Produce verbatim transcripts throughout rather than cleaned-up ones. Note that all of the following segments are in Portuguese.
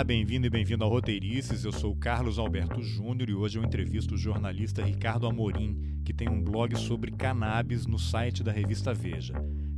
Olá, bem-vindo e bem-vindo ao Roteirices. Eu sou o Carlos Alberto Júnior e hoje eu entrevisto o jornalista Ricardo Amorim, que tem um blog sobre cannabis no site da revista Veja.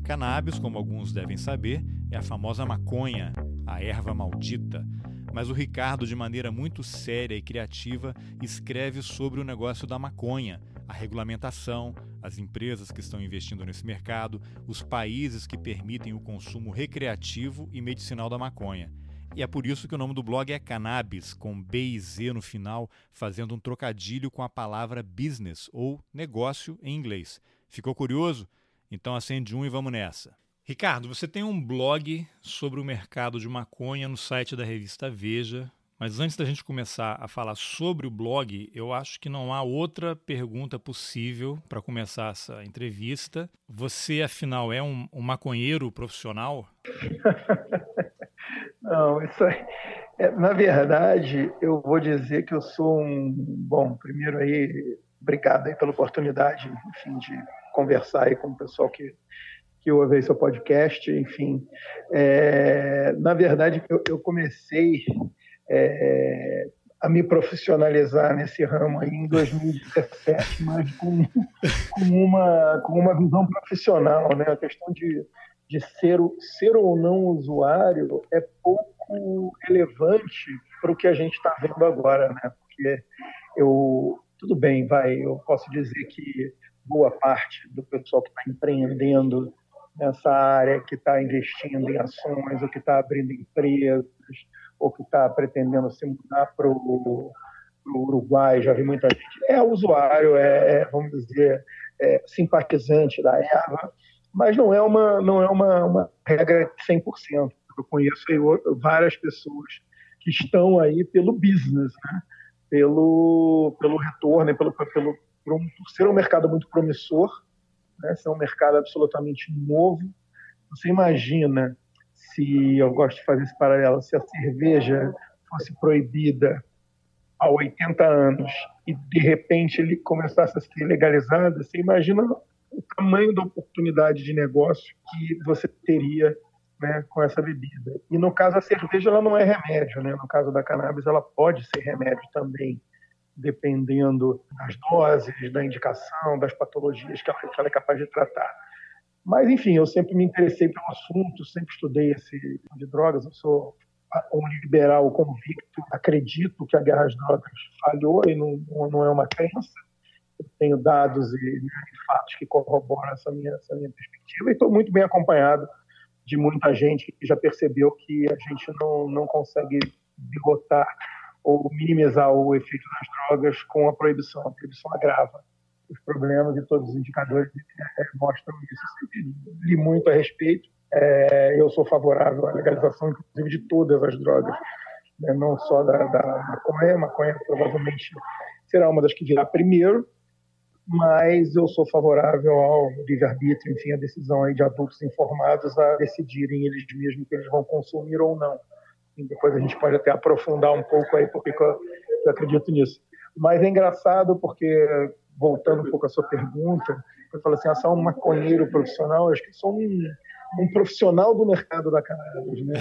Cannabis, como alguns devem saber, é a famosa maconha, a erva maldita. Mas o Ricardo, de maneira muito séria e criativa, escreve sobre o negócio da maconha, a regulamentação, as empresas que estão investindo nesse mercado, os países que permitem o consumo recreativo e medicinal da maconha. E é por isso que o nome do blog é Cannabis, com B e Z no final, fazendo um trocadilho com a palavra business, ou negócio em inglês. Ficou curioso? Então acende um e vamos nessa. Ricardo, você tem um blog sobre o mercado de maconha no site da revista Veja, mas antes da gente começar a falar sobre o blog, eu acho que não há outra pergunta possível para começar essa entrevista. Você, afinal, é um, um maconheiro profissional? Não, isso aí, é, na verdade, eu vou dizer que eu sou um, bom, primeiro aí, obrigado aí pela oportunidade, enfim, de conversar aí com o pessoal que, que ouve aí seu podcast, enfim, é, na verdade, eu, eu comecei é, a me profissionalizar nesse ramo aí em dois mil e dezessete, mas com, com, uma, com uma visão profissional, né, a questão de de ser, ser ou não usuário é pouco relevante para o que a gente está vendo agora, né? Porque eu, tudo bem, vai, eu posso dizer que boa parte do pessoal que está empreendendo nessa área, que está investindo em ações, ou que está abrindo empresas, ou que está pretendendo se mudar para o Uruguai, já vi muita gente, é usuário, é, é vamos dizer, é simpatizante da erva, mas não é uma, não é uma, uma regra de cem por cento. Eu conheço várias pessoas que estão aí pelo business, né? pelo, pelo retorno, e pelo, pelo, por ser um mercado muito promissor, né? Ser um mercado absolutamente novo. Você imagina, se eu gosto de fazer esse paralelo, se a cerveja fosse proibida há oitenta anos e de repente ele começasse a ser legalizada, você imagina o tamanho da oportunidade de negócio que você teria, né, com essa bebida. E no caso, a cerveja ela não é remédio, né? No caso da cannabis, ela pode ser remédio também, dependendo das doses, da indicação, das patologias que ela, que ela é capaz de tratar. Mas, enfim, eu sempre me interessei pelo assunto, sempre estudei esse de drogas, eu sou um liberal convicto, acredito que a guerra às drogas falhou e não, não é uma crença. Eu tenho dados e, né, fatos que corroboram essa minha, essa minha perspectiva e estou muito bem acompanhado de muita gente que já percebeu que a gente não, não consegue derrotar ou minimizar o efeito das drogas com a proibição. A proibição agrava os problemas e todos os indicadores mostram isso. Eu li muito a respeito. É, eu sou favorável à legalização, inclusive, de todas as drogas, né, não só da, da maconha. A maconha provavelmente será uma das que virá primeiro, mas eu sou favorável ao livre-arbítrio, enfim, a decisão aí de adultos informados a decidirem eles mesmos que eles vão consumir ou não. E depois a gente pode até aprofundar um pouco aí porque eu, eu acredito nisso. Mas é engraçado porque, voltando um pouco à sua pergunta, eu falo assim, ah, sou um maconheiro profissional, eu acho que eu sou um, um profissional do mercado da cannabis, né?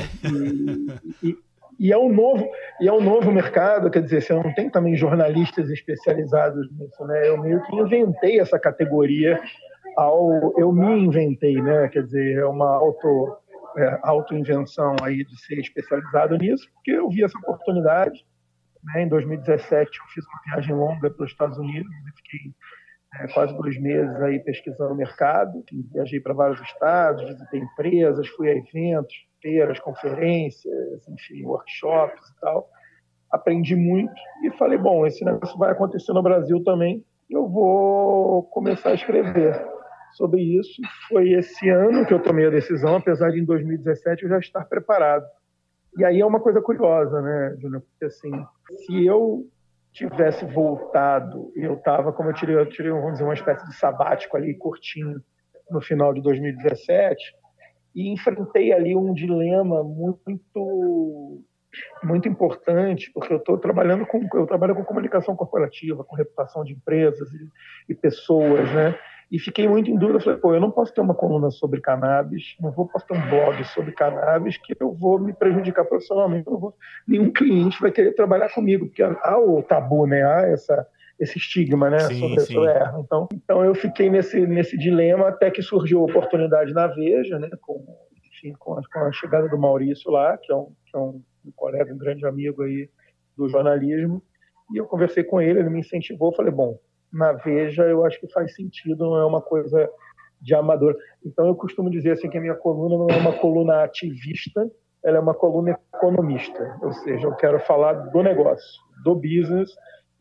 E, e, E é, um novo, e é um novo mercado, quer dizer, você não tem também jornalistas especializados nisso, né? Eu meio que inventei essa categoria, ao, eu me inventei, né? Quer dizer, é uma auto, é, auto-invenção aí de ser especializado nisso, porque eu vi essa oportunidade, né? Em dois mil e dezessete eu fiz uma viagem longa para os Estados Unidos, eu fiquei é, quase dois meses aí pesquisando o mercado, viajei para vários estados, visitei empresas, fui a eventos, feiras, conferências, enfim, workshops e tal. Aprendi muito e falei, bom, esse negócio vai acontecer no Brasil também, eu vou começar a escrever sobre isso. Foi esse ano que eu tomei a decisão, apesar de em dois mil e dezessete eu já estar preparado. E aí é uma coisa curiosa, né, Júnior? Porque assim, se eu tivesse voltado, eu estava, como eu tirei, eu tirei, vamos dizer, uma espécie de sabático ali, curtinho, no final de dois mil e dezessete... E enfrentei ali um dilema muito, muito importante, porque eu estou trabalhando com eu trabalho com comunicação corporativa, com reputação de empresas e, e pessoas, né? E fiquei muito em dúvida, falei, pô, eu não posso ter uma coluna sobre cannabis, não vou postar um blog sobre cannabis, que eu vou me prejudicar profissionalmente, não vou, nenhum cliente vai querer trabalhar comigo, porque há o tabu, né, há essa, esse estigma, né, sim, sobre a pessoa erra. Então, então eu fiquei nesse, nesse dilema até que surgiu a oportunidade na Veja, né, com, enfim, com, a, com a chegada do Maurício lá, que é, um, que é um colega, um grande amigo aí do jornalismo, e eu conversei com ele, ele me incentivou, falei, bom, na Veja, eu acho que faz sentido, não é uma coisa de amador. Então, eu costumo dizer assim, que a minha coluna não é uma coluna ativista, ela é uma coluna economista. Ou seja, eu quero falar do negócio, do business,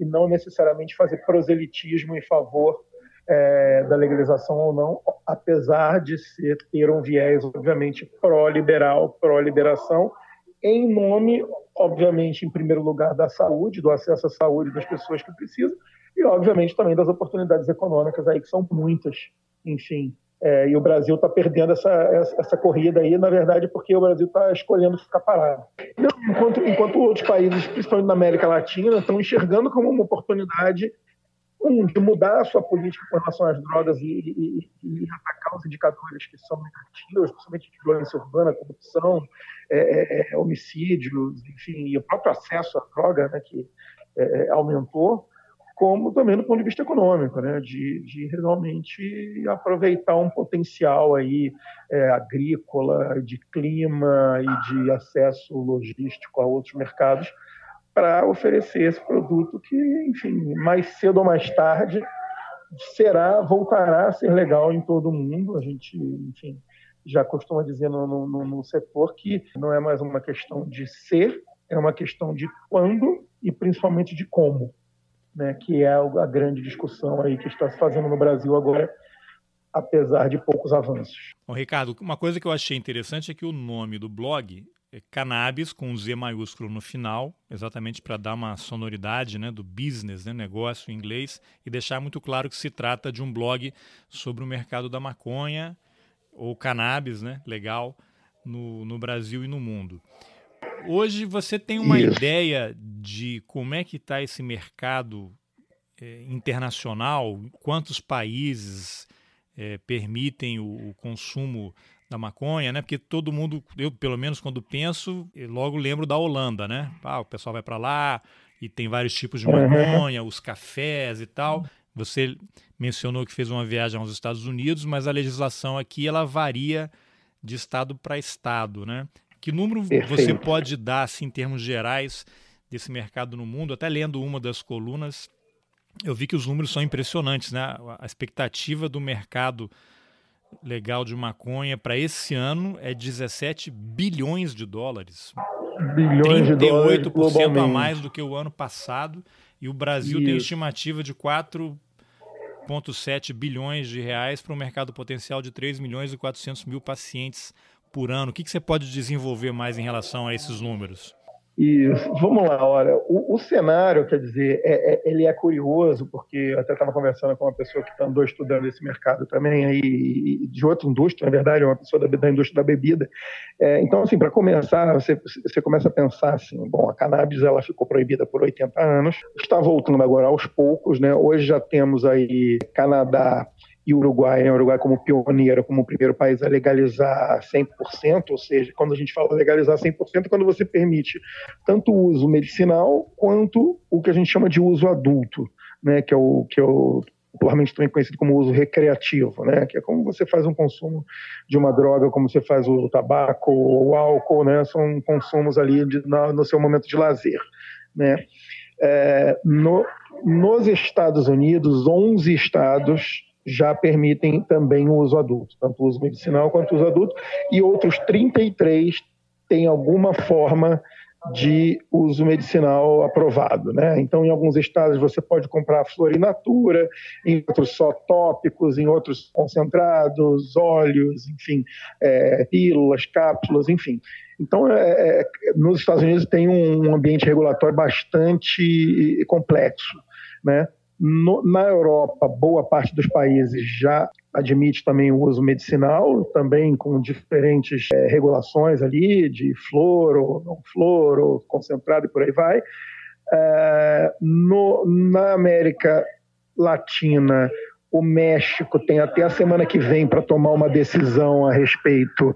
e não necessariamente fazer proselitismo em favor é, da legalização ou não, apesar de ser, ter um viés, obviamente, pró-liberal, pró-liberação, em nome, obviamente, em primeiro lugar, da saúde, do acesso à saúde das pessoas que precisam, e, obviamente, também das oportunidades econômicas aí, que são muitas, enfim. É, e o Brasil está perdendo essa, essa corrida aí, na verdade, porque o Brasil está escolhendo ficar parado. Enquanto, enquanto outros países, principalmente na América Latina, estão enxergando como uma oportunidade, um, de mudar a sua política com relação às drogas e, e, e atacar os indicadores que são negativos, principalmente de violência urbana, corrupção, é, é, homicídios, enfim, e o próprio acesso à droga, né, que é, aumentou, como também do ponto de vista econômico, né? de, de realmente aproveitar um potencial aí, é, agrícola, de clima e de acesso logístico a outros mercados para oferecer esse produto que, enfim, mais cedo ou mais tarde, será, voltará a ser legal em todo o mundo. A gente, enfim, já costuma dizer no, no, no setor que não é mais uma questão de ser, é uma questão de quando e principalmente de como. Né, que é a grande discussão aí que está se fazendo no Brasil agora, apesar de poucos avanços. Bom, Ricardo, uma coisa que eu achei interessante é que o nome do blog é Cannabis, com um Z maiúsculo no final, exatamente para dar uma sonoridade, né, do business, né, negócio em inglês, e deixar muito claro que se trata de um blog sobre o mercado da maconha ou cannabis, né, legal, no, no Brasil e no mundo. Hoje você tem uma Isso. ideia de como é que está esse mercado eh, internacional? Quantos países eh, permitem o, o consumo da maconha, né? Porque todo mundo, eu pelo menos quando penso, logo lembro da Holanda, né? Ah, o pessoal vai para lá e tem vários tipos de maconha, uhum. os cafés e tal. Você mencionou que fez uma viagem aos Estados Unidos, mas a legislação aqui ela varia de estado para estado, né? Que número Perfeito. Você pode dar, assim, em termos gerais, desse mercado no mundo? Até lendo uma das colunas, eu vi que os números são impressionantes, né? A expectativa do mercado legal de maconha para esse ano é dezessete bilhões de dólares. Bilhões de dólares globalmente. trinta e oito por cento a mais do que o ano passado. E o Brasil Isso. tem estimativa de quatro vírgula sete bilhões de reais para um mercado potencial de três milhões e quatrocentos mil pacientes por ano. O que, que você pode desenvolver mais em relação a esses números? Isso. Vamos lá, olha, o, o cenário, quer dizer, é, é, ele é curioso, porque eu até estava conversando com uma pessoa que andou estudando esse mercado também, aí, de outra indústria, na verdade, uma pessoa da, da indústria da bebida. É, então, assim, para começar, você, você começa a pensar assim, bom, a cannabis ela ficou proibida por oitenta anos, está voltando agora aos poucos, né? Hoje já temos aí Canadá, e o Uruguai, né? O Uruguai como pioneiro, como o primeiro país a legalizar cem por cento, ou seja, quando a gente fala legalizar cem por cento, quando você permite tanto o uso medicinal quanto o que a gente chama de uso adulto, né? que é o que é o popularmente também conhecido como uso recreativo, né? Que é como você faz um consumo de uma droga, como você faz o tabaco ou o álcool, né? São consumos ali de, na, no seu momento de lazer, né? É, no, nos Estados Unidos, onze estados já permitem também o uso adulto, tanto o uso medicinal quanto o uso adulto, e outros trinta e três têm alguma forma de uso medicinal aprovado, né? Então, em alguns estados você pode comprar flor in natura, em outros só tópicos, em outros concentrados, óleos, enfim, é, pílulas, cápsulas, enfim. Então, é, é, nos Estados Unidos tem um ambiente regulatório bastante complexo, né? No, na Europa, boa parte dos países já admite também o uso medicinal, também com diferentes é, regulações ali de flor ou não flor, ou concentrado e por aí vai. É, no, na América Latina, O México tem até a semana que vem para tomar uma decisão a respeito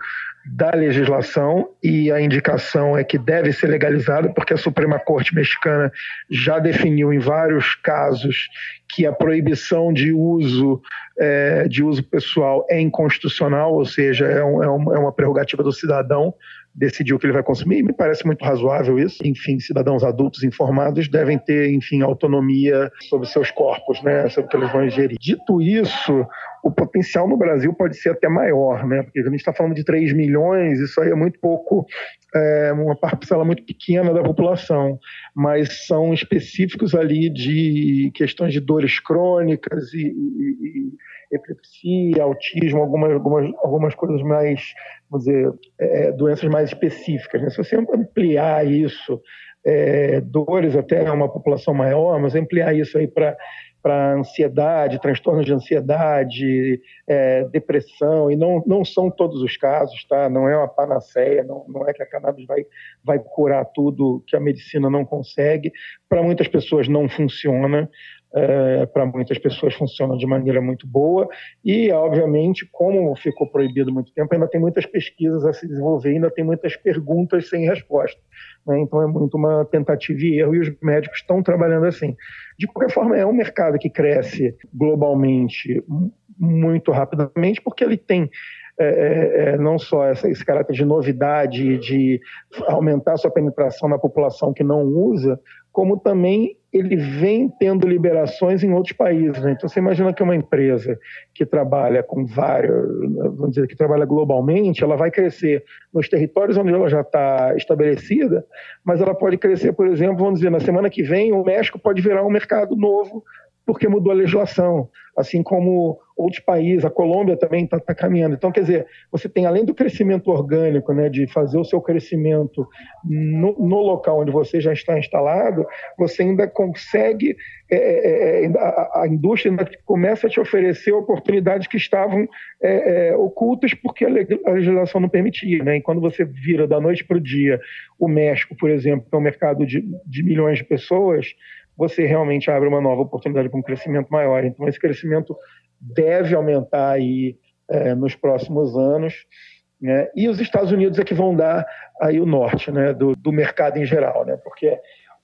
da legislação, e a indicação é que deve ser legalizada, porque a Suprema Corte mexicana já definiu em vários casos que a proibição de uso, é, de uso pessoal é inconstitucional, ou seja, é, um, é, uma, é uma prerrogativa do cidadão decidir o que ele vai consumir, e me parece muito razoável isso. Enfim, cidadãos adultos informados devem ter, enfim, autonomia sobre seus corpos, né, sobre o que eles vão ingerir. Dito isso, o potencial no Brasil pode ser até maior, né, porque a gente está falando de três milhões, isso aí é muito pouco, é uma parcela muito pequena da população, mas são específicos ali de questões de dores crônicas e, e, e epilepsia, autismo, algumas, algumas, algumas coisas mais, vamos dizer, é, doenças mais específicas, né? Se você ampliar isso, é, dores até uma população maior, mas ampliar isso aí para para ansiedade, transtornos de ansiedade, é, depressão, e não, não são todos os casos, tá? Não é uma panaceia, não, não é que a cannabis vai, vai curar tudo que a medicina não consegue. Para muitas pessoas não funciona, é, para muitas pessoas funciona de maneira muito boa, e, obviamente, como ficou proibido há muito tempo, ainda tem muitas pesquisas a se desenvolver, ainda tem muitas perguntas sem resposta, né? Então é muito uma tentativa e erro, e os médicos estão trabalhando assim. De qualquer forma, é um mercado que cresce globalmente muito rapidamente, porque ele tem é, é, não só essa, esse caráter de novidade, de aumentar sua penetração na população que não usa, como também ele vem tendo liberações em outros países, né? Então, você imagina que uma empresa que trabalha com vários, vamos dizer, que trabalha globalmente, ela vai crescer nos territórios onde ela já está estabelecida, mas ela pode crescer, por exemplo, vamos dizer, na semana que vem, o México pode virar um mercado novo, porque mudou a legislação, assim como outros países, a Colômbia também está tá caminhando. Então, quer dizer, você tem, além do crescimento orgânico, né, de fazer o seu crescimento no, no local onde você já está instalado, você ainda consegue, é, é, a, a indústria ainda começa a te oferecer oportunidades que estavam é, é, ocultas porque a legislação não permitia, né? E quando você vira da noite para o dia, o México, por exemplo, que é um mercado de, de milhões de pessoas, você realmente abre uma nova oportunidade para um crescimento maior. Então, esse crescimento deve aumentar aí, é, nos próximos anos, né? E os Estados Unidos é que vão dar aí o norte, né, do, do mercado em geral, né? Porque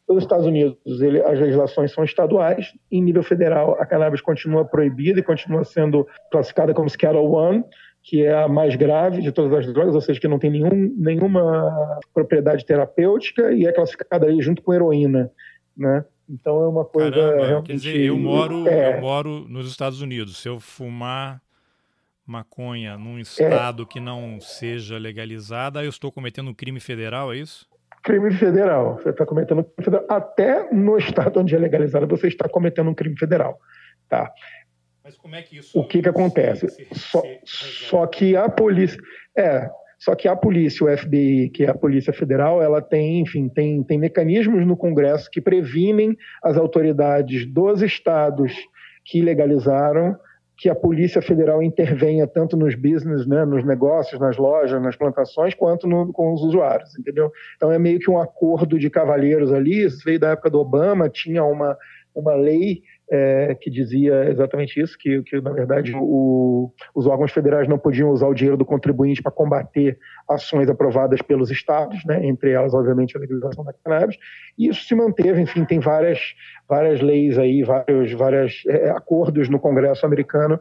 nos Estados Unidos ele, as legislações são estaduais, em nível federal a cannabis continua proibida e continua sendo classificada como Schedule um, que é a mais grave de todas as drogas, ou seja, que não tem nenhum, nenhuma propriedade terapêutica e é classificada aí junto com heroína, né? Então é uma coisa... Caramba, realmente... Quer dizer, eu moro, é. eu moro nos Estados Unidos. Se eu fumar maconha num estado é. que não seja legalizada, eu estou cometendo um crime federal, é isso? Crime federal. Você está cometendo um crime federal. Até no estado onde é legalizado, você está cometendo um crime federal. Tá? Mas como é que isso... O que, que acontece? Se, se, só, se só que a polícia... É... Só que a polícia, o F B I, que é a Polícia Federal, ela tem, enfim, tem, tem mecanismos no Congresso que previnem as autoridades dos estados que legalizaram, que a Polícia Federal intervenha tanto nos business, né, nos negócios, nas lojas, nas plantações, quanto no, com os usuários, entendeu? Então é meio que um acordo de cavalheiros ali. Isso veio da época do Obama, tinha uma, uma lei... É, que dizia exatamente isso, que, que na verdade o, os órgãos federais não podiam usar o dinheiro do contribuinte para combater ações aprovadas pelos estados, né, entre elas, obviamente, a legalização da cannabis, e isso se manteve. Enfim, tem várias, várias leis aí, vários, vários é, acordos no Congresso americano,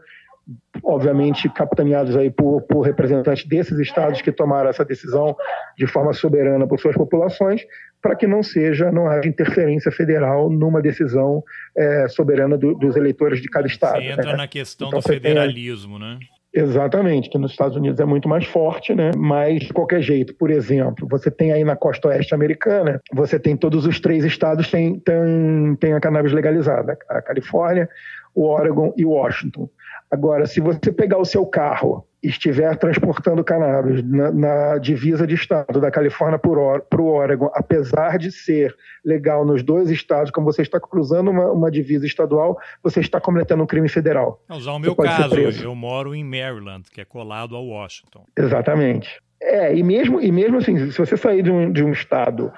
obviamente capitaneados aí por, por representantes desses estados que tomaram essa decisão de forma soberana por suas populações, para que não seja, não haja interferência federal numa decisão é, soberana do, dos eleitores de cada estado. Você entra, né, na questão então, do federalismo, tem... né? Exatamente, que nos Estados Unidos é muito mais forte, né? Mas, de qualquer jeito, por exemplo, você tem aí na costa oeste americana, você tem todos os três estados têm tem, tem a cannabis legalizada, a Califórnia, o Oregon e o Washington. Agora, se você pegar o seu carro e estiver transportando cannabis na, na divisa de estado da Califórnia para o Oregon, apesar de ser legal nos dois estados, como você está cruzando uma, uma divisa estadual, você está cometendo um crime federal. Não, já o meu caso, eu moro em Maryland, que é colado ao Washington. Exatamente. É, e mesmo, e mesmo assim, se você sair de um, de um estado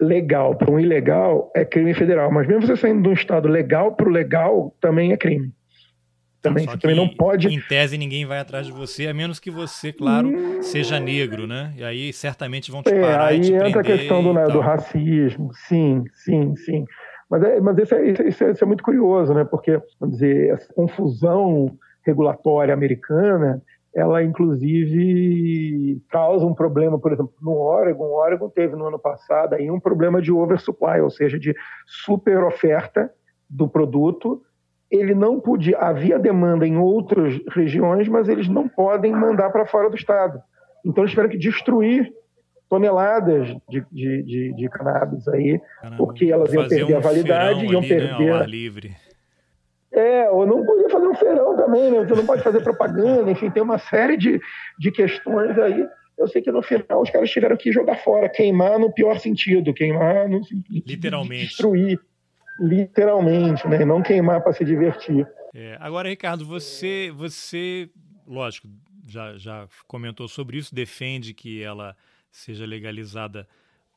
legal para um ilegal, é crime federal. Mas mesmo você saindo de um estado legal para o legal, também é crime. Também, você também não pode... Em tese, ninguém vai atrás de você, a menos que você, claro, e... seja negro, né? E aí, certamente, vão te parar é, e te prender. Aí entra a questão do, né, do racismo. Sim, sim, sim. Mas, é, mas isso, é, isso, é, isso é muito curioso, né? Porque, vamos dizer, essa confusão regulatória americana, ela, inclusive, causa um problema, por exemplo, no Oregon. O Oregon teve, no ano passado, aí, um problema de oversupply, ou seja, de super oferta do produto. Ele não podia, havia demanda em outras regiões, mas eles não podem mandar para fora do estado. Então eles tiveram que destruir toneladas de, de, de, de cannabis aí, Caramba, porque elas iam perder um a validade, iam ali, perder... Né, ao ar livre. É, ou não podia fazer um feirão também, né? Você não pode fazer propaganda, enfim, tem uma série de, de questões aí. Eu sei que no final os caras tiveram que jogar fora, queimar no pior sentido, queimar no sentido literalmente. De destruir. Literalmente, né? Não queimar para se divertir. É, agora, Ricardo, você, você lógico, já, já comentou sobre isso, defende que ela seja legalizada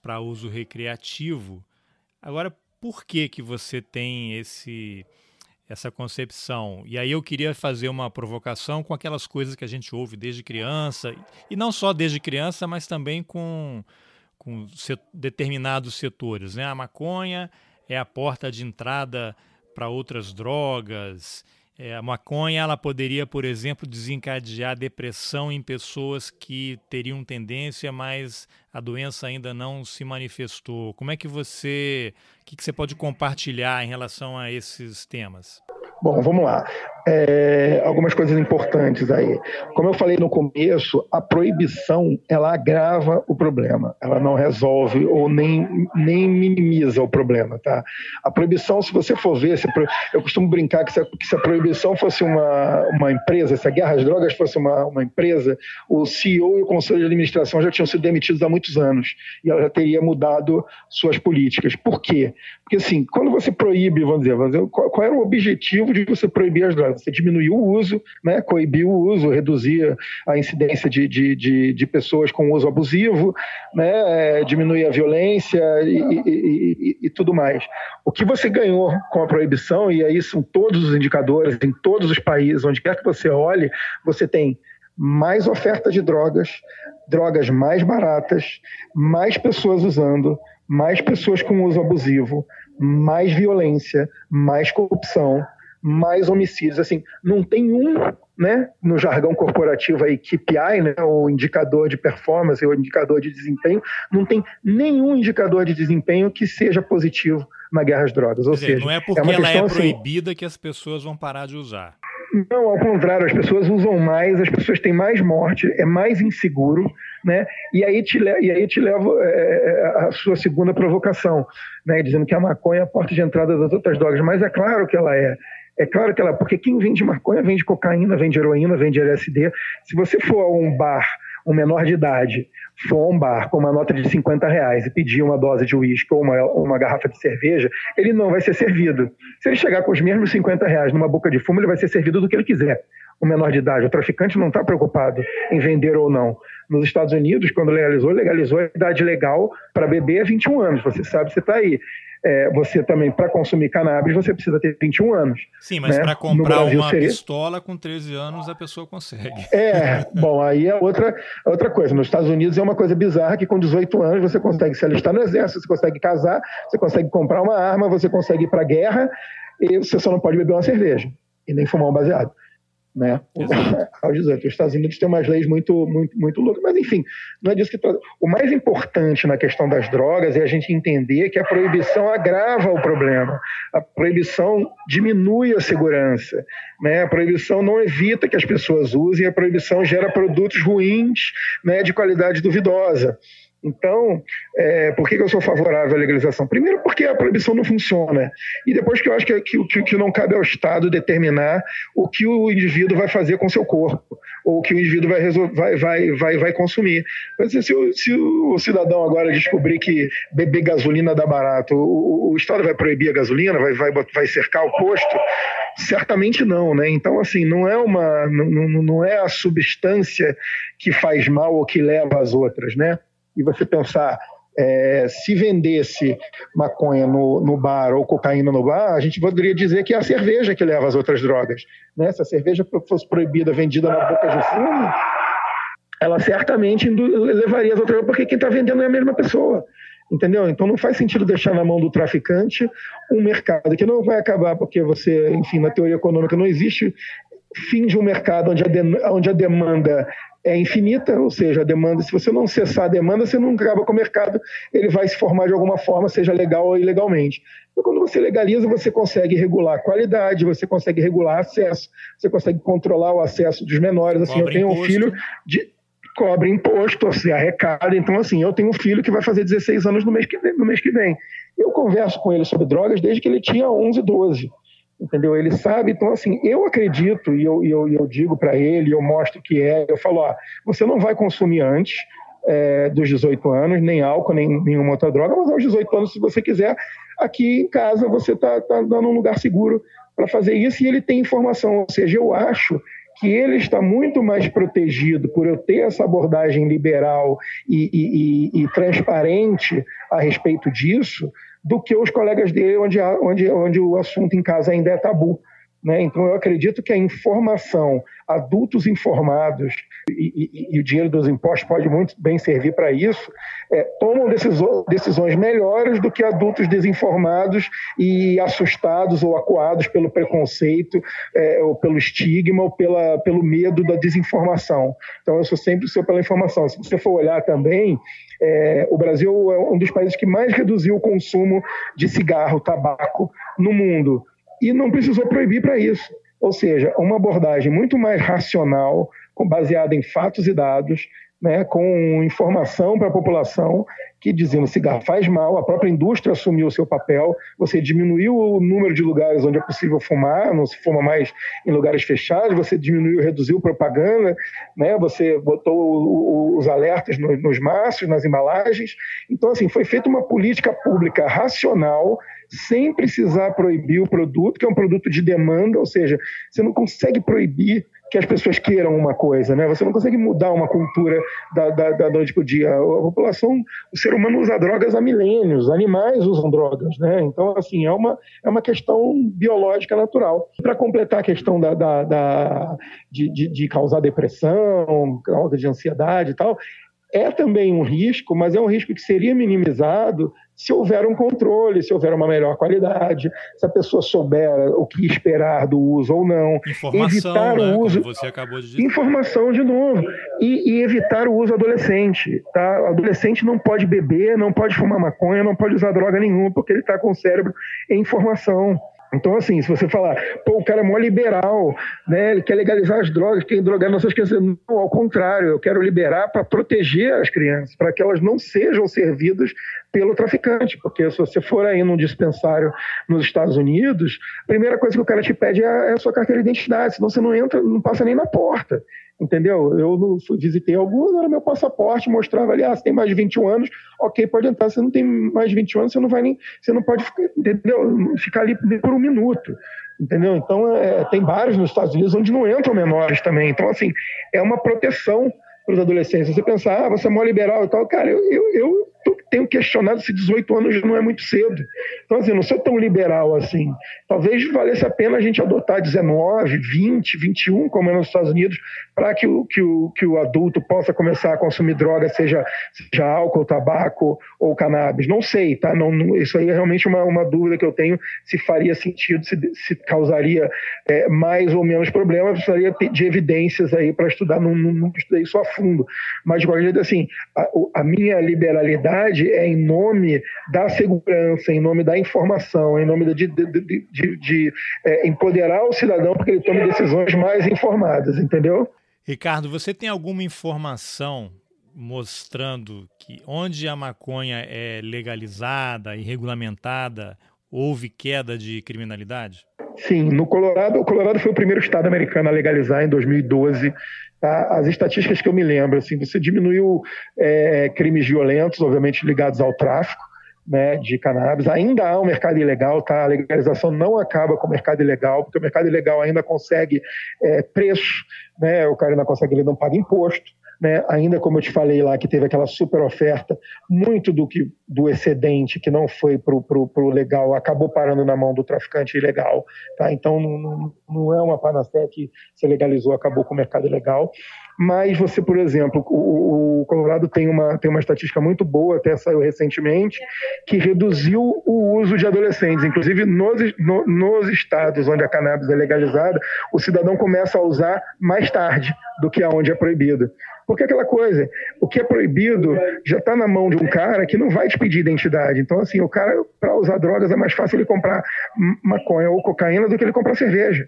para uso recreativo. Agora, por que que você tem esse, essa concepção? E aí eu queria fazer uma provocação com aquelas coisas que a gente ouve desde criança, e não só desde criança, mas também com, com set- determinados setores, né? A maconha... é a porta de entrada para outras drogas. É, a maconha ela poderia, por exemplo, desencadear depressão em pessoas que teriam tendência, mas a doença ainda não se manifestou. Como é que você... O que, que você pode compartilhar em relação a esses temas? Bom, vamos lá. É, algumas coisas importantes aí. Como eu falei no começo, a proibição, ela agrava o problema. Ela não resolve ou nem, nem minimiza o problema, tá? A proibição, se você for ver, se pro... eu costumo brincar que se a, que se a proibição fosse uma, uma empresa, se a guerra às drogas fosse uma, uma empresa, o C E O e o conselho de administração já tinham sido demitidos há muitos anos e ela já teria mudado suas políticas. Por quê? Porque, assim, quando você proíbe, vamos dizer, vamos dizer qual, qual era o objetivo de você proibir as drogas? Você diminuiu o uso, né? Coibir o uso, reduzir a incidência de, de, de, de pessoas com uso abusivo, né? É, diminuir a violência e, e, e, e tudo mais. O que você ganhou com a proibição, e aí são todos os indicadores, em todos os países, onde quer que você olhe, você tem mais oferta de drogas, drogas mais baratas, mais pessoas usando, mais pessoas com uso abusivo, mais violência, mais corrupção, mais homicídios. Assim, não tem um, né, no jargão corporativo aí, K P I, né, o indicador de performance, o indicador de desempenho, não tem nenhum indicador de desempenho que seja positivo na guerra às drogas. Ou dizer, seja, não é porque é uma ela questão, é proibida assim, que as pessoas vão parar de usar. Não, ao contrário, as pessoas usam mais, as pessoas têm mais morte, é mais inseguro, né? E aí te, le- e aí te levo é, a sua segunda provocação, né? Dizendo que a maconha é a porta de entrada das outras drogas, mas é claro que ela é. É claro que ela, porque quem vende maconha vende cocaína, vende heroína, vende L S D. Se você for a um bar, um menor de idade, for a um bar com uma nota de cinquenta reais e pedir uma dose de uísque ou uma, uma garrafa de cerveja, ele não vai ser servido. Se ele chegar com os mesmos cinquenta reais numa boca de fumo, ele vai ser servido do que ele quiser. O menor de idade, o traficante não está preocupado em vender ou não. Nos Estados Unidos, quando legalizou, legalizou a idade legal para beber é vinte e um anos, você sabe, você está aí. É, você também, para consumir cannabis, você precisa ter vinte e um anos. Sim, mas, né? Para comprar Brasil, uma seria... pistola com treze anos, a pessoa consegue. É, bom, aí é outra, outra coisa. Nos Estados Unidos é uma coisa bizarra que com dezoito anos você consegue se alistar no exército, você consegue casar, você consegue comprar uma arma, você consegue ir para a guerra e você só não pode beber uma cerveja e nem fumar um baseado. Né? Aos dezoito. Os Estados Unidos têm umas leis muito, muito, muito loucas, mas enfim, não é disso que tra... O mais importante na questão das drogas é a gente entender que a proibição agrava o problema, a proibição diminui a segurança, né? A proibição não evita que as pessoas usem, a proibição gera produtos ruins, né, de qualidade duvidosa. Então, é, por que eu sou favorável à legalização? Primeiro, porque a proibição não funciona. E depois que eu acho que o que, que não cabe ao Estado determinar o que o indivíduo vai fazer com o seu corpo, ou o que o indivíduo vai, resol- vai, vai, vai, vai consumir. Mas, se, o, se o cidadão agora descobrir que beber gasolina dá barato, o, o Estado vai proibir a gasolina, vai, vai, vai cercar o posto? Certamente não, né? Então, assim, não é, uma, não, não é a substância que faz mal ou que leva às outras, né? E você pensar É, se vendesse maconha no, no bar ou cocaína no bar, a gente poderia dizer que é a cerveja que leva as outras drogas, né? Se a cerveja fosse proibida, vendida na boca de fumo, ela certamente levaria as outras drogas, porque quem está vendendo é a mesma pessoa, entendeu? Então não faz sentido deixar na mão do traficante um mercado que não vai acabar, porque você, enfim, na teoria econômica não existe fim de um mercado onde a, de, onde a demanda é infinita, ou seja, a demanda, se você não cessar a demanda, você não acaba com o mercado, ele vai se formar de alguma forma, seja legal ou ilegalmente. Então, quando você legaliza, você consegue regular a qualidade, você consegue regular acesso, você consegue controlar o acesso dos menores. Assim, eu tenho um filho de... Cobre imposto, assim, arrecada. Então, assim, eu tenho um filho que vai fazer dezesseis anos no mês que vem. No mês que vem. Eu converso com ele sobre drogas desde que ele tinha onze, doze. Entendeu? Ele sabe, então assim, eu acredito e eu, eu, eu digo para ele, eu mostro que é, eu falo, ó, você não vai consumir antes é, dos dezoito anos, nem álcool, nem nenhuma outra droga, mas aos dezoito anos, se você quiser, aqui em casa você tá, tá dando um lugar seguro para fazer isso, e ele tem informação, ou seja, eu acho que ele está muito mais protegido por eu ter essa abordagem liberal e, e, e, e transparente a respeito disso, do que os colegas dele, onde, onde, onde o assunto em casa ainda é tabu, né? Então, eu acredito que a informação, adultos informados, e, e, e o dinheiro dos impostos pode muito bem servir para isso, é, tomam decisões, decisões melhores do que adultos desinformados e assustados ou acuados pelo preconceito, é, ou pelo estigma, ou pela, pelo medo da desinformação. Então, eu sou sempre o seu pela informação. Se você for olhar também, é, o Brasil é um dos países que mais reduziu o consumo de cigarro, tabaco no mundo. E não precisou proibir para isso. Ou seja, uma abordagem muito mais racional, baseada em fatos e dados, né, com informação para a população, que dizendo que cigarro faz mal, a própria indústria assumiu o seu papel, você diminuiu o número de lugares onde é possível fumar, não se fuma mais em lugares fechados, você diminuiu, reduziu propaganda, né, você botou o, o, os alertas nos, nos maços, nas embalagens. Então, assim, foi feita uma política pública racional, sem precisar proibir o produto, que é um produto de demanda, ou seja, você não consegue proibir que as pessoas queiram uma coisa, né? Você não consegue mudar uma cultura da, da, da noite para o dia. A população, o ser humano usa drogas há milênios, animais usam drogas, né? Então, assim, é uma, é uma questão biológica natural. Para completar a questão da, da, da, de, de, de causar depressão, causa de ansiedade e tal, é também um risco, mas é um risco que seria minimizado se houver um controle, se houver uma melhor qualidade, se a pessoa souber o que esperar do uso ou não. Informação, evitar né? o uso, como você acabou de dizer. Informação de novo. E, e evitar o uso adolescente. Tá? O adolescente não pode beber, não pode fumar maconha, não pode usar droga nenhuma, porque ele está com o cérebro em formação. Então, assim, se você falar, pô, o cara é mó liberal, né? Ele quer legalizar as drogas, quer drogar nossas crianças. Não, ao contrário, eu quero liberar para proteger as crianças, para que elas não sejam servidas pelo traficante. Porque se você for aí num dispensário nos Estados Unidos, a primeira coisa que o cara te pede é a, é a sua carteira de identidade, senão você não entra, não passa nem na porta. Entendeu? Eu fui, visitei alguns, era meu passaporte, mostrava ali, ah, você tem mais de vinte e um anos, ok, pode entrar. Se você não tem mais de vinte e um anos, você não vai nem, você não pode ficar, entendeu? Ficar ali por um minuto, entendeu? Então, é, tem bares nos Estados Unidos onde não entram menores também. Então, assim, é uma proteção para os adolescentes. Você pensar, ah, você é mó liberal e tal, cara, eu, eu, eu tenho questionado se dezoito anos não é muito cedo. Então, assim, não sou tão liberal assim. Talvez valesse a pena a gente adotar dezenove, vinte, vinte e um, como é nos Estados Unidos, para que o, que, o, que o adulto possa começar a consumir droga, seja, seja álcool, tabaco ou cannabis. Não sei, tá? Não, não, isso aí é realmente uma, uma dúvida que eu tenho, se faria sentido, se, se causaria é, mais ou menos problema. Eu precisaria de evidências aí para estudar, não, não, não estudei isso a fundo. Mas, de qualquer jeito, assim, a, a minha liberalidade é em nome da segurança, em nome da informação, em nome de, de, de, de, de é, empoderar o cidadão para que ele tome decisões mais informadas, entendeu? Ricardo, você tem alguma informação mostrando que onde a maconha é legalizada e regulamentada, houve queda de criminalidade? Sim, no Colorado, o Colorado foi o primeiro estado americano a legalizar em dois mil e doze. Tá? As estatísticas que eu me lembro, assim, você diminuiu é, crimes violentos, obviamente ligados ao tráfico, né, de cannabis. Ainda há um mercado ilegal, tá? A legalização não acaba com o mercado ilegal, porque o mercado ilegal ainda consegue é, preço, né? O cara ainda consegue, ele não paga imposto. né? Ainda como eu te falei lá, que teve aquela super oferta, muito do, que, do excedente que não foi para o legal acabou parando na mão do traficante ilegal. Tá? Então, não, não é uma panaceia que se legalizou, acabou com o mercado ilegal. Mas você, por exemplo, o, o Colorado tem uma, tem uma estatística muito boa, até saiu recentemente, que reduziu o uso de adolescentes. Inclusive, nos, no, nos estados onde a cannabis é legalizada, o cidadão começa a usar mais tarde do que aonde é proibido. Porque aquela coisa, o que é proibido já está na mão de um cara que não vai te pedir identidade. Então, assim, o cara, para usar drogas, é mais fácil ele comprar maconha ou cocaína do que ele comprar cerveja.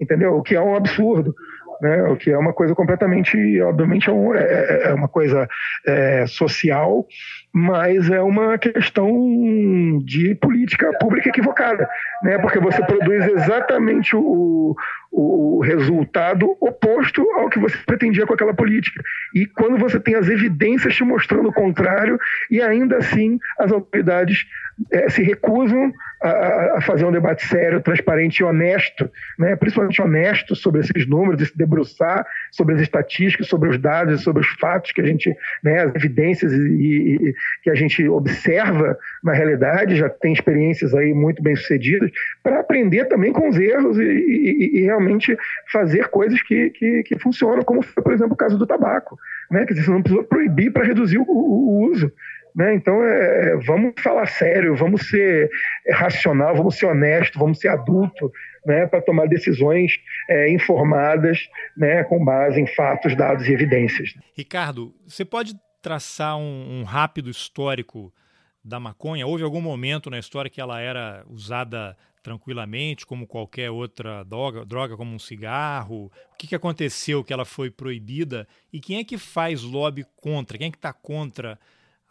Entendeu? O que é um absurdo. Né? O que é uma coisa completamente, obviamente, é, um, é, é uma coisa é, social, mas é uma questão de política pública equivocada, né? Porque você produz exatamente o, o resultado oposto ao que você pretendia com aquela política. E quando você tem as evidências te mostrando o contrário, e ainda assim as autoridades é, se recusam a, a fazer um debate sério, transparente e honesto, né? Principalmente honesto sobre esses números, esse debruçar sobre as estatísticas, sobre os dados, sobre os fatos que a gente, né, as evidências e, e, que a gente observa na realidade, já tem experiências aí muito bem sucedidas, para aprender também com os erros e, e, e realmente fazer coisas que, que, que funcionam, como foi, por exemplo, o caso do tabaco, né? Quer dizer, você não precisou proibir para reduzir o, o, o uso. Né? Então, é, vamos falar sério, vamos ser racional, vamos ser honesto, vamos ser adulto, né, para tomar decisões é, informadas, né, com base em fatos, dados e evidências. Ricardo, você pode traçar um, um rápido histórico da maconha? Houve algum momento na história que ela era usada tranquilamente, como qualquer outra droga, droga como um cigarro? O que, que aconteceu que ela foi proibida? E quem é que faz lobby contra? Quem é que está contra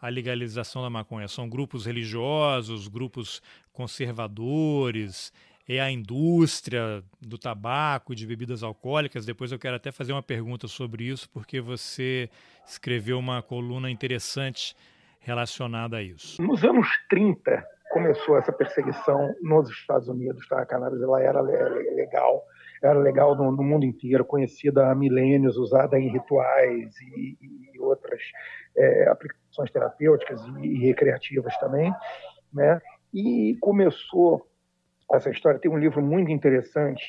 a legalização da maconha? São grupos religiosos, grupos conservadores, é a indústria do tabaco e de bebidas alcoólicas? Depois eu quero até fazer uma pergunta sobre isso, porque você escreveu uma coluna interessante relacionada a isso. Nos anos trinta começou essa perseguição nos Estados Unidos, tá? A cannabis ela era legal, era legal no, no mundo inteiro, conhecida há milênios, usada em rituais e, e outras é, aplicações terapêuticas e recreativas também, né? E começou essa história. Tem um livro muito interessante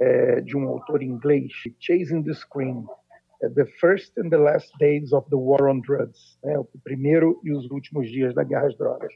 é, de um autor inglês, Chasing the Scream, The First and the Last Days of the War on Drugs, né? O primeiro e os últimos dias da guerra às drogas.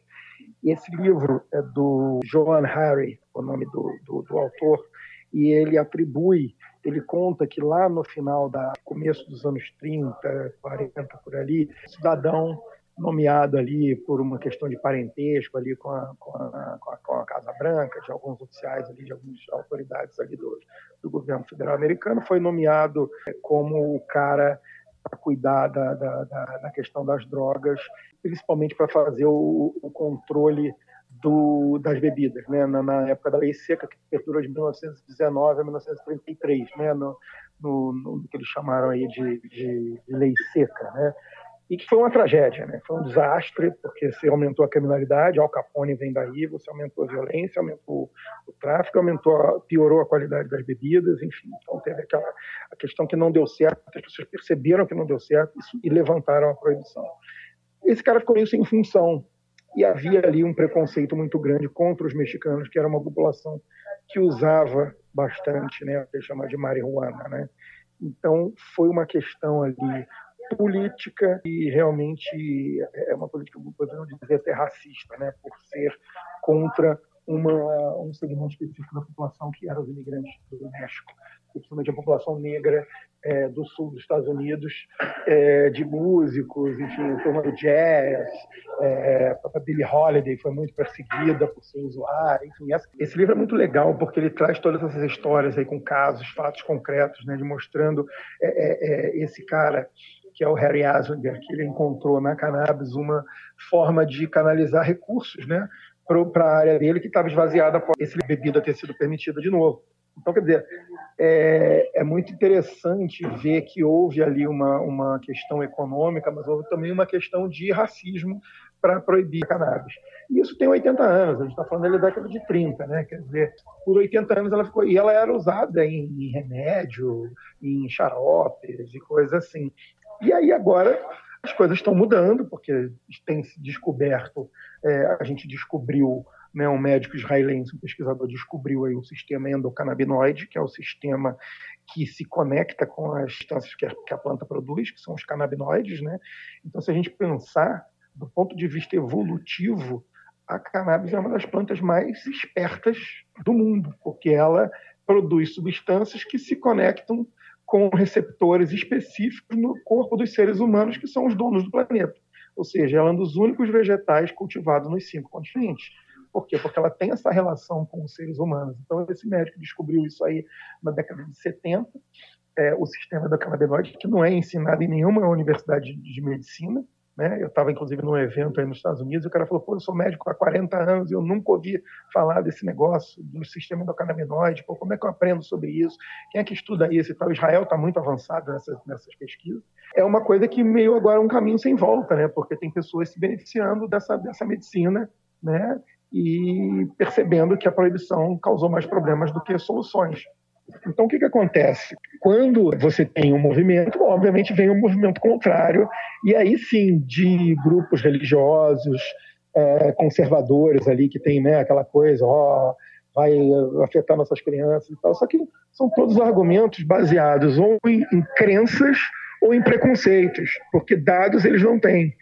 Esse livro é do Johann Hari, o nome do, do, do autor, e ele atribui, ele conta que lá no final, da começo dos anos trinta, quarenta, por ali, um cidadão nomeado ali por uma questão de parentesco ali com a, com a, com a, com a Casa Branca, de alguns oficiais ali, de algumas autoridades ali do, do governo federal americano, foi nomeado como o cara para cuidar da, da, da, da questão das drogas, principalmente para fazer o, o controle Do, das bebidas, né? na, na época da lei seca, que perdurou de mil novecentos e dezenove a mil novecentos e trinta e três, né? no, no, no que eles chamaram aí de, de lei seca, né? E que foi uma tragédia, né? Foi um desastre, porque você aumentou a criminalidade, Al Capone vem daí, você aumentou a violência, aumentou o tráfico, aumentou, piorou a qualidade das bebidas, enfim. Então teve aquela a questão que não deu certo, as pessoas perceberam que não deu certo e levantaram a proibição. Esse cara ficou meio sem função, e havia ali um preconceito muito grande contra os mexicanos, que era uma população que usava bastante, né, o que chama de marihuana, né? Então, foi uma questão ali política e realmente é uma política, podemos dizer, até racista, né, por ser contra uma, um segmento específico da população, que eram os imigrantes do México, principalmente a população negra é, do sul dos Estados Unidos, é, de músicos, enfim, turma do jazz, é, a Billie Holiday foi muito perseguida por ser usuária, enfim. Essa, esse livro é muito legal, porque ele traz todas essas histórias aí com casos, fatos concretos, né, de mostrando é, é, esse cara, que é o Harry Anslinger, que ele encontrou na cannabis uma forma de canalizar recursos, né, para a área dele, que estava esvaziada por esse bebida ter sido permitida de novo. Então, quer dizer, é, é muito interessante ver que houve ali uma, uma questão econômica, mas houve também uma questão de racismo para proibir a cannabis. E isso tem oitenta anos, a gente está falando ali da década de trinta, né? Quer dizer, por oitenta anos ela ficou... E ela era usada em, em remédio, em xaropes e coisas assim. E aí agora as coisas estão mudando, porque tem se descoberto, é, a gente descobriu, né, um médico israelense, um pesquisador, descobriu aí o sistema endocannabinoide, que é o sistema que se conecta com as substâncias que a, que a planta produz, que são os canabinoides, né? Então, se a gente pensar do ponto de vista evolutivo, a cannabis é uma das plantas mais espertas do mundo, porque ela produz substâncias que se conectam com receptores específicos no corpo dos seres humanos, que são os donos do planeta. Ou seja, ela é um dos únicos vegetais cultivados nos cinco continentes. Por quê? Porque ela tem essa relação com os seres humanos. Então, esse médico descobriu isso aí na década de setenta, é, o sistema da cannabinoide, que não é ensinado em nenhuma universidade de medicina, né? Eu estava, inclusive, num evento aí nos Estados Unidos, e o cara falou, pô, eu sou médico há quarenta anos, e eu nunca ouvi falar desse negócio, do sistema endocannabinoide, pô, como é que eu aprendo sobre isso? Quem é que estuda isso e tal? Israel está muito avançado nessas, nessas pesquisas. É uma coisa que meio agora é um caminho sem volta, né? Porque tem pessoas se beneficiando dessa, dessa medicina, né? E percebendo que a proibição causou mais problemas do que soluções. Então, o que, que acontece? Quando você tem um movimento, obviamente vem um movimento contrário, e aí sim, de grupos religiosos, é, conservadores ali, que tem, né, aquela coisa, ó, vai afetar nossas crianças e tal, só que são todos argumentos baseados ou em, em crenças ou em preconceitos, porque dados eles não têm.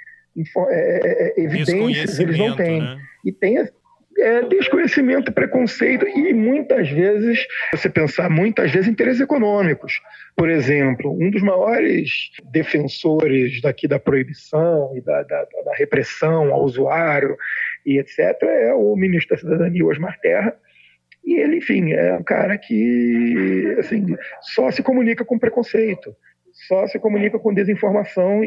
É, é, evidências eles não têm, né? E tem é, desconhecimento, preconceito e muitas vezes, você pensar muitas vezes, interesses econômicos. Por exemplo, um dos maiores defensores daqui da proibição e da, da, da repressão ao usuário e etc é o ministro da Cidadania, Osmar Terra. E ele, enfim, é um cara que assim, só se comunica com preconceito, só se comunica com desinformação e,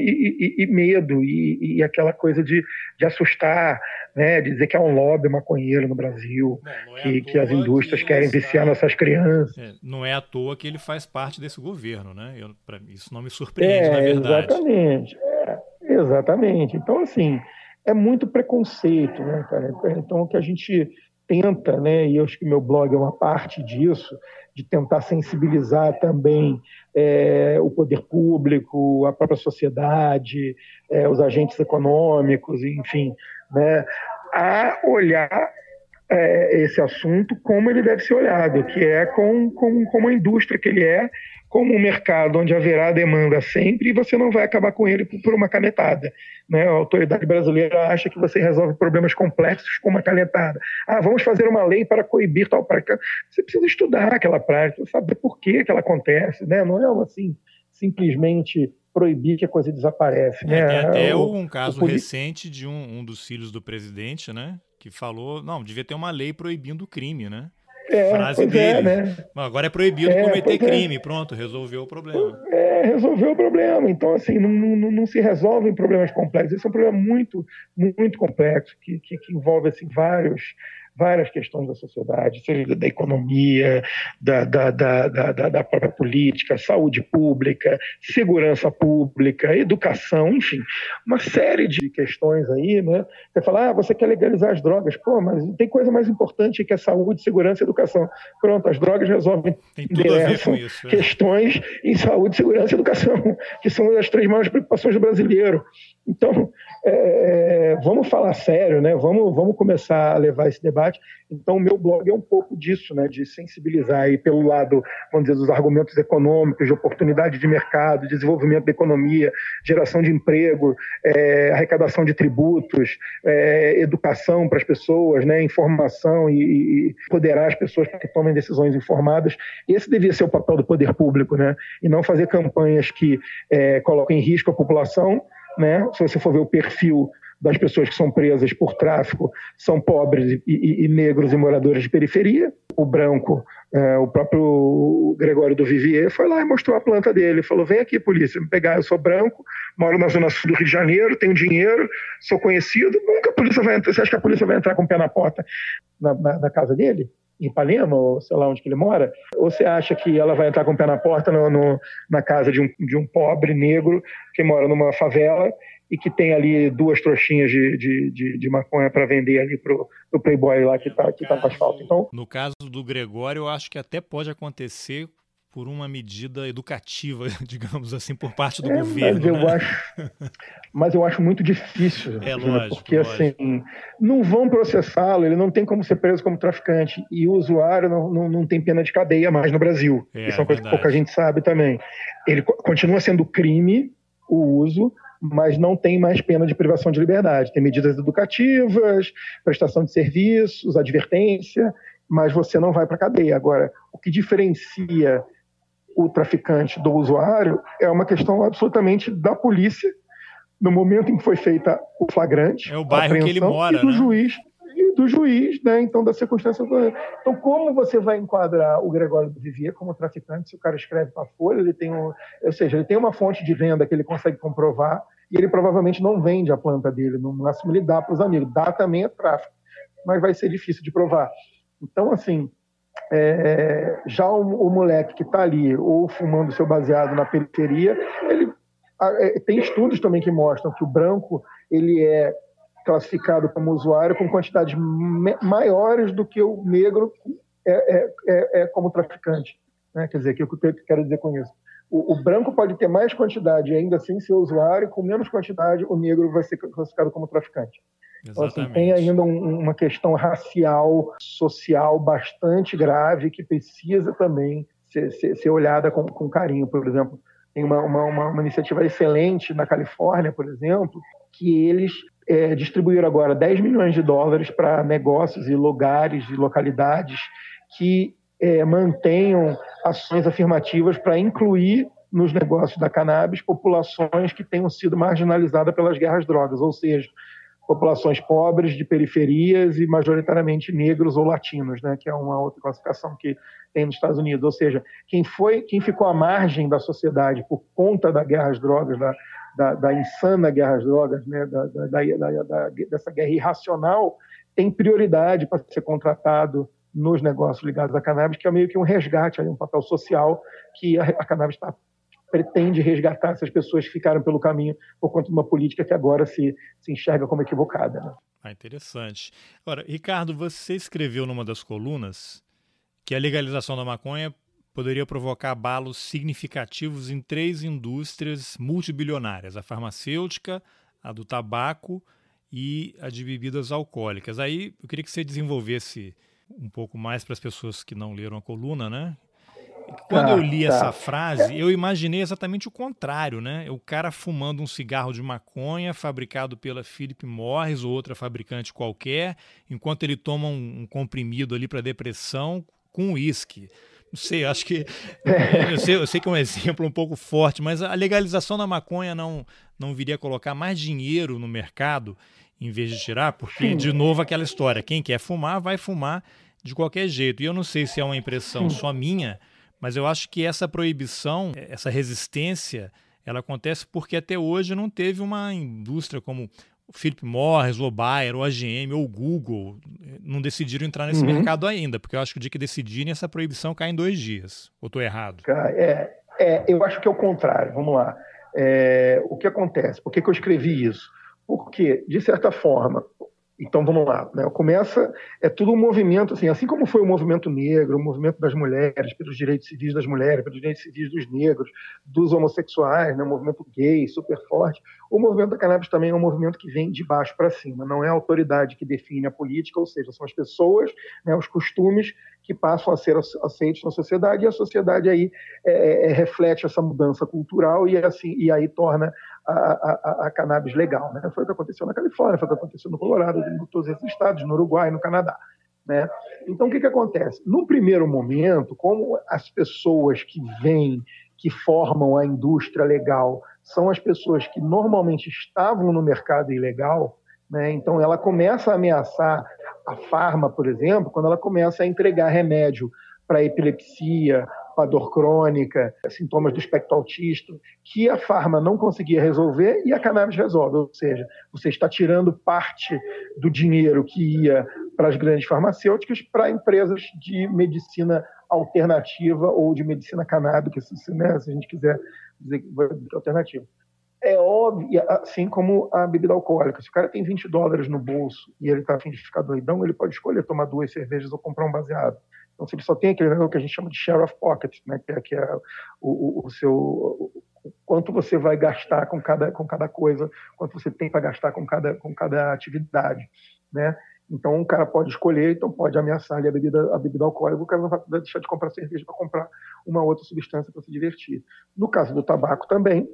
e, e medo, e, e aquela coisa de, de assustar, né? De dizer que há um lobby maconheiro no Brasil, não, não é que, que as indústrias que querem está... viciar nossas crianças. É, não é à toa que ele faz parte desse governo, né? Eu, pra, isso não me surpreende, é, na verdade. Exatamente, é, exatamente. Então, assim, é muito preconceito, né, cara? Então, o que a gente tenta, né, e eu acho que meu blog é uma parte disso, de tentar sensibilizar também é, o poder público, a própria sociedade, é, os agentes econômicos, enfim, né, a olhar é, esse assunto como ele deve ser olhado, que é com, com, como a indústria que ele é, como um mercado onde haverá demanda sempre e você não vai acabar com ele por uma canetada, né? A autoridade brasileira acha que você resolve problemas complexos com uma canetada. Ah, vamos fazer uma lei para coibir tal prática. Você precisa estudar aquela prática, saber por que ela acontece, né? Não é assim, simplesmente proibir que a coisa desaparece, né? É, tem até o, um caso recente de um, um dos filhos do presidente, né? Que falou, não, devia ter uma lei proibindo o crime, né? É, frase dele. É, né? Agora é proibido é, cometer crime, é. Pronto, resolveu o problema. É, resolveu o problema. Então, assim, não, não, não se resolvem problemas complexos. Esse é um problema muito, muito complexo, que, que, que envolve assim, vários, várias questões da sociedade, seja da economia, da, da, da, da, da própria política, saúde pública, segurança pública, educação, enfim, uma série de questões aí, né? Você fala, ah, você quer legalizar as drogas, pô, mas tem coisa mais importante que a saúde, segurança e educação. Pronto, as drogas resolvem tem tudo a ver com isso, é. Questões em saúde, segurança e educação, que são as três maiores preocupações do brasileiro. Então, é, vamos falar sério, né? Vamos, vamos começar a levar esse debate. Então, o meu blog é um pouco disso, né? De sensibilizar aí pelo lado, vamos dizer, dos argumentos econômicos, de oportunidade de mercado, desenvolvimento da economia, geração de emprego, é, arrecadação de tributos, é, educação para as pessoas, né? Informação e, e empoderar as pessoas para que tomem decisões informadas. Esse devia ser o papel do poder público, né? E não fazer campanhas que é, coloquem em risco a população, né? Se você for ver o perfil das pessoas que são presas por tráfico, são pobres e, e, e negros e moradores de periferia. O branco, é, o próprio Gregório do Vivier, foi lá e mostrou a planta dele, falou, vem aqui, polícia, me pegar, eu sou branco, moro na zona sul do Rio de Janeiro, tenho dinheiro, sou conhecido, nunca a polícia vai entrar. Você acha que a polícia vai entrar com o pé na porta na, na, na casa dele? Em Ipanema, ou sei lá onde que ele mora? Ou você acha que ela vai entrar com o pé na porta no, no, na casa de um, de um pobre negro que mora numa favela e que tem ali duas trouxinhas de, de, de, de maconha para vender ali pro, pro playboy lá que tá, que tá com asfalto? Então, no caso do Gregório, eu acho que até pode acontecer por uma medida educativa, digamos assim, por parte do é, governo. Mas, né? eu acho, mas eu acho muito difícil. É, né? lógico, porque, lógico. assim, não vão processá-lo, ele não tem como ser preso como traficante. E o usuário não, não, não tem pena de cadeia mais no Brasil. É, Isso é uma coisa verdade. que pouca gente sabe também. Ele continua sendo crime, o uso, mas não tem mais pena de privação de liberdade. Tem medidas educativas, prestação de serviços, advertência, mas você não vai para a cadeia. Agora, o que diferencia o traficante do usuário é uma questão absolutamente da polícia, no momento em que foi feita o flagrante, é o bairro a que ele mora, e do né? juiz, e do juiz, né? Então, da circunstância. Então, como você vai enquadrar o Gregório do Vivier como traficante se o cara escreve para a Folha, ele tem um, ou seja, ele tem uma fonte de venda que ele consegue comprovar e ele provavelmente não vende a planta dele, no máximo ele dá para os amigos, dá também é tráfico, mas vai ser difícil de provar. Então, assim, É, já o, o moleque que está ali ou fumando seu baseado na periferia, ele é, tem estudos também que mostram que o branco ele é classificado como usuário com quantidades me, maiores do que o negro é, é, é, é como traficante, né? Quer dizer, que é o que eu quero dizer com isso. O, o branco pode ter mais quantidade e ainda assim ser usuário, e com menos quantidade o negro vai ser classificado como traficante. Então, assim, tem ainda um, uma questão racial, social bastante grave que precisa também ser, ser, ser olhada com, com carinho. Por exemplo, tem uma, uma, uma iniciativa excelente na Califórnia, por exemplo, que eles é, distribuíram agora dez milhões de dólares para negócios e lugares e localidades que é, mantenham ações afirmativas para incluir nos negócios da cannabis populações que tenham sido marginalizadas pelas guerras drogas, ou seja, populações pobres, de periferias e majoritariamente negros ou latinos, né, que é uma outra classificação que tem nos Estados Unidos. Ou seja, quem, foi, quem ficou à margem da sociedade por conta da guerra às drogas, da, da, da insana guerra às drogas, né, da, da, da, da, dessa guerra irracional, tem prioridade para ser contratado nos negócios ligados à cannabis, que é meio que um resgate, um papel social que a, a cannabis está pretende resgatar essas pessoas que ficaram pelo caminho por conta de uma política que agora se, se enxerga como equivocada. Né? Ah, interessante. Ora, Ricardo, você escreveu numa das colunas que a legalização da maconha poderia provocar abalos significativos em três indústrias multibilionárias, a farmacêutica, a do tabaco e a de bebidas alcoólicas. Aí eu queria que você desenvolvesse um pouco mais para as pessoas que não leram a coluna, né? Quando tá, eu li tá. essa frase, eu imaginei exatamente o contrário, né? O cara fumando um cigarro de maconha fabricado pela Philip Morris ou outra fabricante qualquer, enquanto ele toma um, um comprimido ali para depressão com uísque. Não sei, acho que... Eu sei, eu sei que é um exemplo um pouco forte, mas a legalização da maconha não, não viria a colocar mais dinheiro no mercado em vez de tirar? Porque, de novo, aquela história, quem quer fumar, vai fumar de qualquer jeito. E eu não sei se é uma impressão só minha, mas eu acho que essa proibição, essa resistência, ela acontece porque até hoje não teve uma indústria como o Philip Morris, o Bayer, o A G M, ou o Google, não decidiram entrar nesse uhum. mercado ainda, porque eu acho que o dia que decidirem, essa proibição cai em dois dias. Ou estou errado? É, é, eu acho que é o contrário, vamos lá. É, o que acontece? Por que, que eu escrevi isso? Porque, de certa forma... Então, vamos lá, né? Começa, é tudo um movimento, assim, assim como foi o movimento negro, o movimento das mulheres, pelos direitos civis das mulheres, pelos direitos civis dos negros, dos homossexuais, né? O movimento gay, super forte. O movimento da cannabis também é um movimento que vem de baixo para cima, não é a autoridade que define a política, ou seja, são as pessoas, né? Os costumes que passam a ser aceitos na sociedade, e a sociedade aí é, é, reflete essa mudança cultural e, assim, e aí torna... A, a, a cannabis legal, né? Foi o que aconteceu na Califórnia, foi o que aconteceu no Colorado, em todos esses estados, no Uruguai, no Canadá, né? Então, o que que acontece? No primeiro momento, como as pessoas que vêm, que formam a indústria legal, são as pessoas que normalmente estavam no mercado ilegal, né? Então, ela começa a ameaçar a farma, por exemplo, quando ela começa a entregar remédio para epilepsia, para dor crônica, sintomas do espectro autista, que a farma não conseguia resolver e a cannabis resolve. Ou seja, você está tirando parte do dinheiro que ia para as grandes farmacêuticas para empresas de medicina alternativa ou de medicina canábica, se, né, se a gente quiser dizer alternativa. É óbvio, assim como a bebida alcoólica. Se o cara tem vinte dólares no bolso e ele está a fim de ficar doidão, ele pode escolher tomar duas cervejas ou comprar um baseado. Então, se ele só tem aquele negócio que a gente chama de share of pocket, né, que é, que é o, o, o seu... O, quanto você vai gastar com cada, com cada coisa, quanto você tem para gastar com cada, com cada atividade, né? Então, o cara pode escolher, então pode ameaçar ali a bebida, a bebida alcoólica, o cara não vai deixar de comprar cerveja para comprar uma outra substância para se divertir. No caso do tabaco também,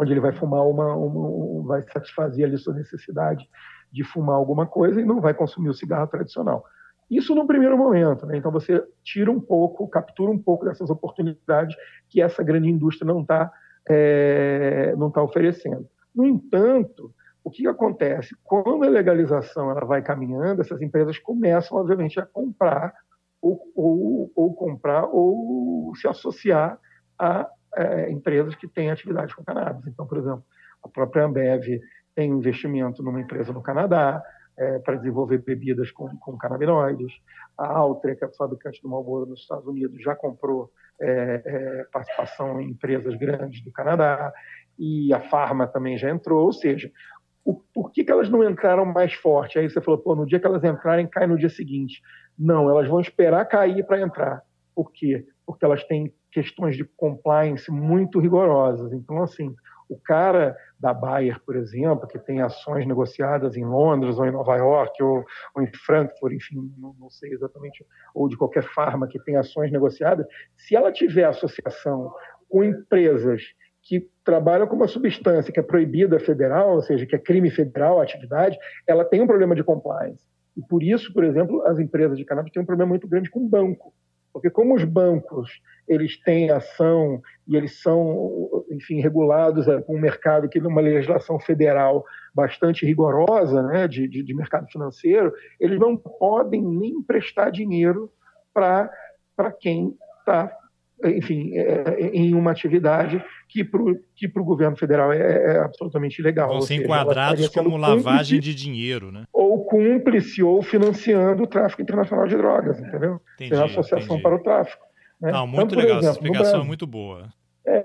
onde ele vai fumar uma, uma, vai satisfazer ali sua necessidade de fumar alguma coisa e não vai consumir o cigarro tradicional. Isso no primeiro momento, né? Então você tira um pouco, captura um pouco dessas oportunidades que essa grande indústria não está É, não está oferecendo. No entanto, o que acontece? Quando a legalização ela vai caminhando, essas empresas começam, obviamente, a comprar ou, ou, ou comprar ou se associar a é, empresas que têm atividade com cannabis. Então, por exemplo, a própria Ambev tem um investimento numa empresa no Canadá é, para desenvolver bebidas com, com canabinoides. A Altria, que é a fabricante do Marlboro nos Estados Unidos, já comprou É, é, participação em empresas grandes do Canadá, e a Pharma também já entrou, ou seja, o, por que, que elas não entraram mais forte? Aí você falou, pô, no dia que elas entrarem, cai no dia seguinte. Não, elas vão esperar cair para entrar. Por quê? Porque elas têm questões de compliance muito rigorosas. Então, assim, o cara da Bayer, por exemplo, que tem ações negociadas em Londres, ou em Nova York, ou, ou em Frankfurt, enfim, não, não sei exatamente, ou de qualquer farma que tem ações negociadas, se ela tiver associação com empresas que trabalham com uma substância que é proibida federal, ou seja, que é crime federal a atividade, ela tem um problema de compliance. E por isso, por exemplo, as empresas de cannabis têm um problema muito grande com o banco. Porque como os bancos eles têm ação e eles são, enfim, regulados por um mercado que tem uma legislação federal bastante rigorosa, né, de, de, de mercado financeiro, eles não podem nem emprestar dinheiro para para quem está, enfim, é, em uma atividade que para o que pro governo federal é, é absolutamente ilegal. Vão ser enquadrados como lavagem de dinheiro, né? Ou cúmplice ou financiando o tráfico internacional de drogas, entendeu? Entendi, é uma associação entendi. Para o tráfico. Né? Não, muito então, legal, exemplo, essa explicação Brasil, é muito boa.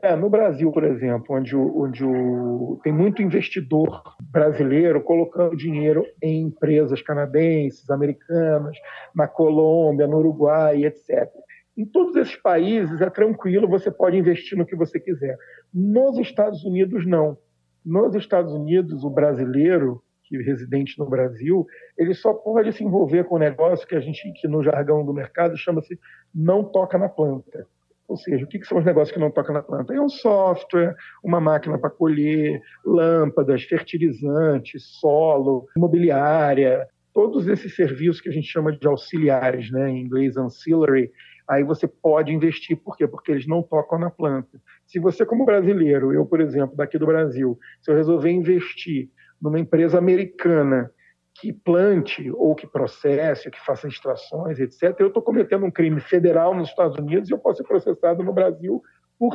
É, no Brasil, por exemplo, onde, o, onde o, tem muito investidor brasileiro colocando dinheiro em empresas canadenses, americanas, na Colômbia, no Uruguai, etcétera. Em todos esses países é tranquilo, você pode investir no que você quiser. Nos Estados Unidos, não. Nos Estados Unidos, o brasileiro residente no Brasil, ele só pode se envolver com um negócio que a gente, que no jargão do mercado, chama-se não toca na planta. Ou seja, o que, que são os negócios que não tocam na planta? É um software, uma máquina para colher, lâmpadas, fertilizantes, solo, imobiliária, todos esses serviços que a gente chama de auxiliares, né? Em inglês ancillary, aí você pode investir. Por quê? Porque eles não tocam na planta. Se você, como brasileiro, eu, por exemplo, daqui do Brasil, se eu resolver investir numa empresa americana que plante ou que processe, ou que faça extrações, etcétera, eu estou cometendo um crime federal nos Estados Unidos e eu posso ser processado no Brasil por,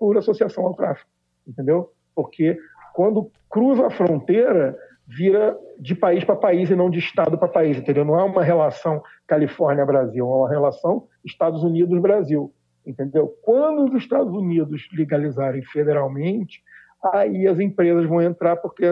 por associação ao tráfico, entendeu? Porque quando cruza a fronteira, vira de país para país e não de estado para país, entendeu? Não é uma relação Califórnia-Brasil, é uma relação Estados Unidos-Brasil, entendeu? Quando os Estados Unidos legalizarem federalmente, aí as empresas vão entrar porque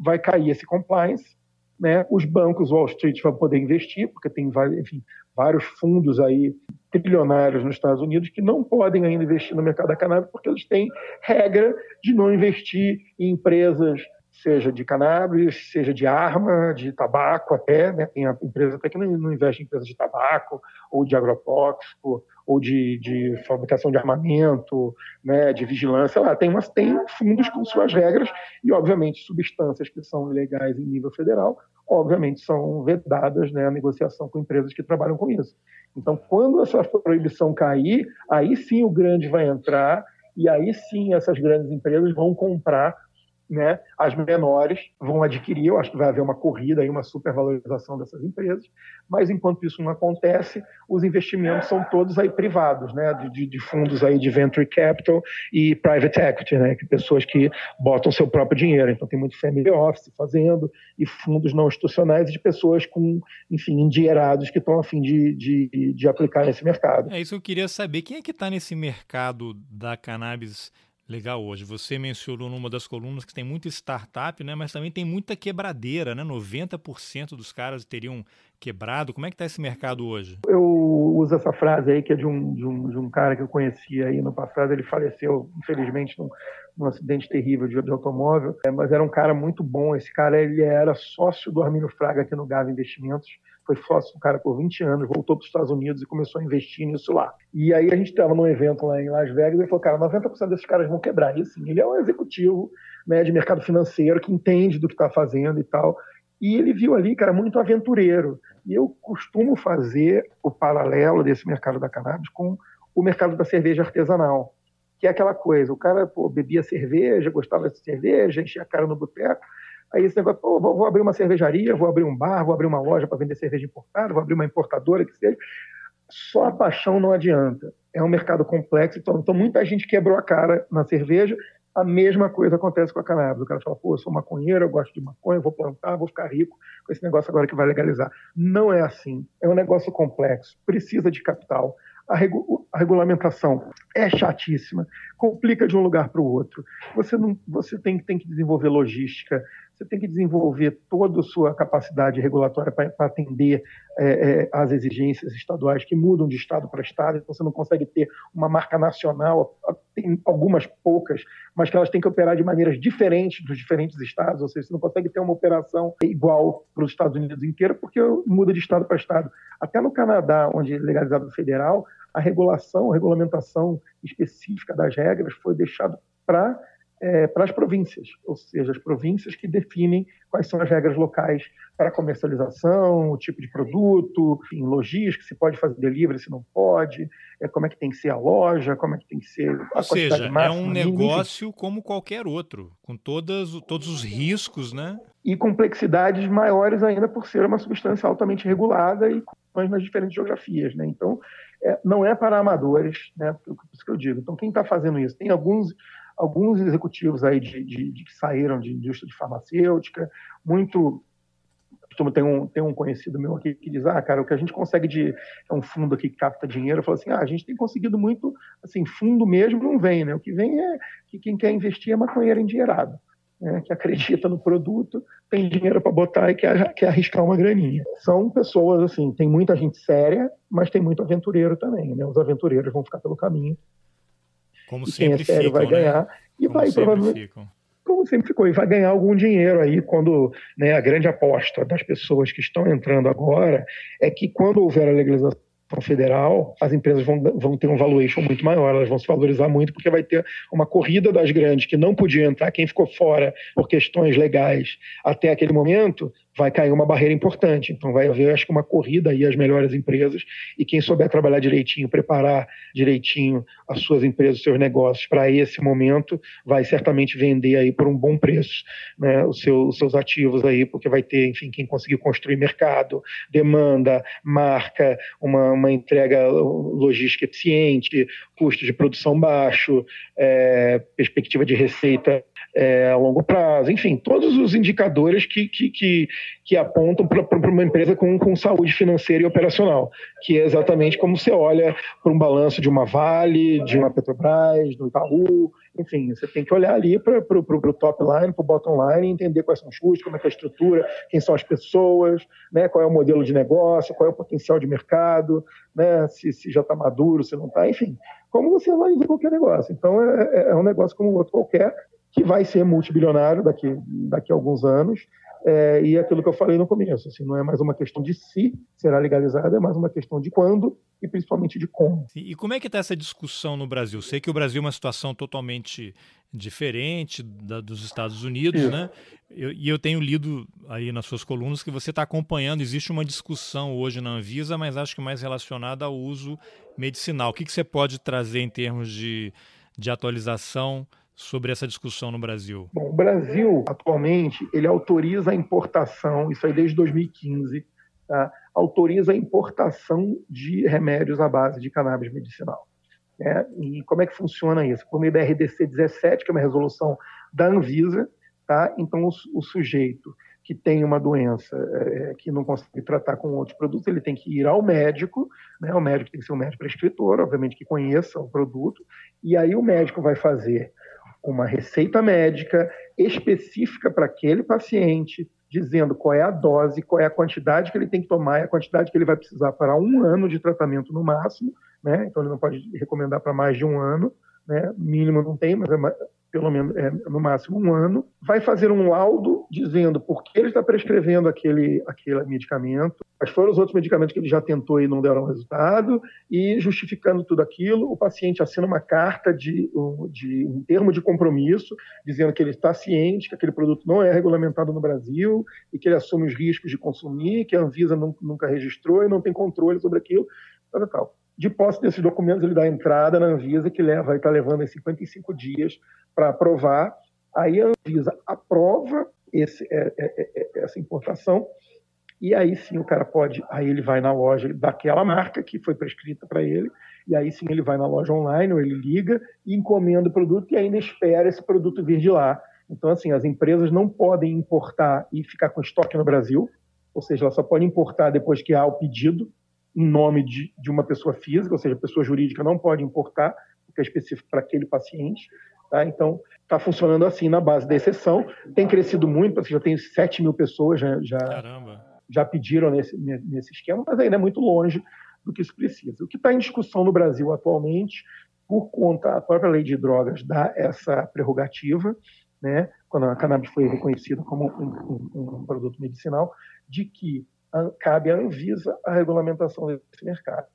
vai cair esse compliance, né? Os bancos Wall Street vão poder investir, porque tem vários, enfim, vários fundos aí, trilionários nos Estados Unidos que não podem ainda investir no mercado da cannabis porque eles têm regra de não investir em empresas, seja de cannabis, seja de arma, de tabaco até, né? Tem a empresa até que não investe em empresas de tabaco ou de agrotóxico, ou de, de fabricação de armamento, né, de vigilância, lá tem, umas, tem fundos com suas regras e, obviamente, substâncias que são ilegais em nível federal, obviamente, são vedadas, né, a negociação com empresas que trabalham com isso. Então, quando essa proibição cair, aí sim o grande vai entrar e aí sim essas grandes empresas vão comprar, né, as menores vão adquirir. Eu acho que vai haver uma corrida, aí uma supervalorização dessas empresas, mas enquanto isso não acontece, os investimentos são todos aí privados, né, de, de fundos aí de venture capital e private equity, né, que pessoas que botam seu próprio dinheiro. Então tem muito family office fazendo e fundos não institucionais de pessoas com, enfim, endinheirados que estão a fim de, de, de aplicar nesse mercado. É isso que eu queria saber. Quem é que está nesse mercado da cannabis Legal hoje. Você mencionou numa das colunas que tem muita startup, né? Mas também tem muita quebradeira, né? noventa por cento dos caras teriam quebrado. Como é que está esse mercado hoje? Eu uso essa frase aí que é de um, de um, de um cara que eu conhecia aí no passado. Ele faleceu, infelizmente, num, num acidente terrível de, de automóvel. É, mas era um cara muito bom. Esse cara ele era sócio do Armínio Fraga aqui no Gava Investimentos. Foi sócio do cara por vinte anos, voltou para os Estados Unidos e começou a investir nisso lá. E aí a gente estava num evento lá em Las Vegas e ele falou, cara, noventa por cento desses caras vão quebrar. E assim, ele é um executivo, né, de mercado financeiro que entende do que está fazendo e tal. E ele viu ali, cara, muito aventureiro. E eu costumo fazer o paralelo desse mercado da cannabis com o mercado da cerveja artesanal, que é aquela coisa, o cara pô, bebia cerveja, gostava de cerveja, enchia a cara no boteco. Aí esse negócio, pô, vou abrir uma cervejaria, vou abrir um bar, vou abrir uma loja para vender cerveja importada, vou abrir uma importadora, que seja. Só a paixão não adianta. É um mercado complexo, então, então muita gente quebrou a cara na cerveja. A mesma coisa acontece com a cannabis. O cara fala, pô, eu sou maconheiro, eu gosto de maconha, vou plantar, vou ficar rico com esse negócio agora que vai legalizar. Não é assim. É um negócio complexo, precisa de capital. A, regu- a regulamentação é chatíssima, complica de um lugar para o outro. Você, não, você tem, tem que desenvolver logística, você tem que desenvolver toda a sua capacidade regulatória para atender é, é, as exigências estaduais que mudam de estado para estado, então você não consegue ter uma marca nacional, tem algumas poucas, mas que elas têm que operar de maneiras diferentes dos diferentes estados, ou seja, você não consegue ter uma operação igual para os Estados Unidos inteiro, porque muda de estado para estado. Até no Canadá, onde é legalizado federal, a regulação, a regulamentação específica das regras foi deixada para é, para as províncias, ou seja, as províncias que definem quais são as regras locais para comercialização, o tipo de produto, enfim, logística, se pode fazer delivery, se não pode, é, como é que tem que ser a loja, como é que tem que ser a ou quantidade seja, máxima. É um negócio mínimo, como qualquer outro, com todas, todos os riscos, né? E complexidades maiores ainda por ser uma substância altamente regulada e nas diferentes geografias, né? Então, é, não é para amadores, né? Por isso que eu digo. Então, quem está fazendo isso? Tem alguns, alguns executivos aí de, de, de que saíram de indústria de farmacêutica, muito... Tem um, tem um conhecido meu aqui que diz, ah, cara, o que a gente consegue de... É um fundo aqui que capta dinheiro. Eu falo assim, ah, a gente tem conseguido muito, assim, fundo mesmo não vem, né? O que vem é que quem quer investir é maconheiro endinheirado, né? Que acredita no produto, tem dinheiro para botar e quer, quer arriscar uma graninha. São pessoas, assim, tem muita gente séria, mas tem muito aventureiro também, né? Os aventureiros vão ficar pelo caminho. Como e sempre quem é sério ficam, vai ganhar. Né? E Como vai, provavelmente... Ficam. Como sempre ficou, e vai ganhar algum dinheiro aí quando, né, a grande aposta das pessoas que estão entrando agora é que quando houver a legalização federal, as empresas vão, vão ter um valuation muito maior, elas vão se valorizar muito porque vai ter uma corrida das grandes que não podia entrar, quem ficou fora por questões legais até aquele momento, vai cair uma barreira importante. Então vai haver, acho que, uma corrida aí às melhores empresas e quem souber trabalhar direitinho, preparar direitinho as suas empresas, os seus negócios para esse momento, vai certamente vender aí por um bom preço, né, os, seus, os seus ativos aí, porque vai ter, enfim, quem conseguir construir mercado, demanda, marca, uma, uma entrega logística eficiente, custo de produção baixo, é, perspectiva de receita é, a longo prazo, enfim, todos os indicadores que, que, que que apontam para uma empresa com, com saúde financeira e operacional, que é exatamente como você olha para um balanço de uma Vale, de uma Petrobras, do Itaú, enfim, você tem que olhar ali para o top line, para o bottom line, entender quais são os custos, como é que é a estrutura, quem são as pessoas, né, qual é o modelo de negócio, qual é o potencial de mercado, né, se, se já está maduro, se não está, enfim, como você analisa qualquer negócio. Então é, é um negócio como o outro qualquer, que vai ser multibilionário daqui, daqui a alguns anos. É, e aquilo que eu falei no começo, assim, não é mais uma questão de se será legalizado, é mais uma questão de quando e principalmente de como. E como é que está essa discussão no Brasil? Sei que o Brasil é uma situação totalmente diferente da, dos Estados Unidos, Isso. né? Eu, e eu tenho lido aí nas suas colunas que você está acompanhando, existe uma discussão hoje na Anvisa, mas acho que mais relacionada ao uso medicinal. O que, que você pode trazer em termos de, de atualização sobre essa discussão no Brasil? Bom, o Brasil, atualmente, ele autoriza a importação, isso aí desde dois mil e quinze, tá? Autoriza a importação de remédios à base de cannabis medicinal. Né? E como é que funciona isso? Por meio da R D C dezessete, que é uma resolução da Anvisa, tá? Então o, o sujeito que tem uma doença é, que não consegue tratar com outros produtos, ele tem que ir ao médico, né? O médico tem que ser um médico prescritor, obviamente que conheça o produto, e aí o médico vai fazer uma receita médica específica para aquele paciente, dizendo qual é a dose, qual é a quantidade que ele tem que tomar, a quantidade que ele vai precisar para um ano de tratamento no máximo, né? Então ele não pode recomendar para mais de um ano, né? Mínimo não tem, mas é pelo menos é, no máximo um ano. Vai fazer um laudo dizendo por que ele está prescrevendo aquele, aquele medicamento, quais foram os outros medicamentos que ele já tentou e não deram resultado, e justificando tudo aquilo, o paciente assina uma carta de, de um termo de compromisso, dizendo que ele está ciente, que aquele produto não é regulamentado no Brasil, e que ele assume os riscos de consumir, que a Anvisa não, nunca registrou e não tem controle sobre aquilo, tal, tal. De posse desses documentos, ele dá entrada na Anvisa, que leva, vai estar levando em cinquenta e cinco dias para aprovar. Aí a Anvisa aprova esse, é, é, é, essa importação, e aí sim o cara pode, aí ele vai na loja daquela marca que foi prescrita para ele, e aí sim ele vai na loja online, ou ele liga e encomenda o produto e ainda espera esse produto vir de lá. Então, assim, as empresas não podem importar e ficar com estoque no Brasil, ou seja, elas só podem importar depois que há o pedido, em nome de, de uma pessoa física, ou seja, a pessoa jurídica não pode importar, porque é específico para aquele paciente. Tá? Então, está funcionando assim, na base da exceção. Tem crescido muito, porque já tem sete mil pessoas já, já, já pediram nesse, nesse esquema, mas ainda é muito longe do que se precisa. O que está em discussão no Brasil atualmente, por conta da própria lei de drogas, dá essa prerrogativa, né? Quando a cannabis foi reconhecida como um, um, um produto medicinal, de que cabe à Anvisa a regulamentação desse mercado.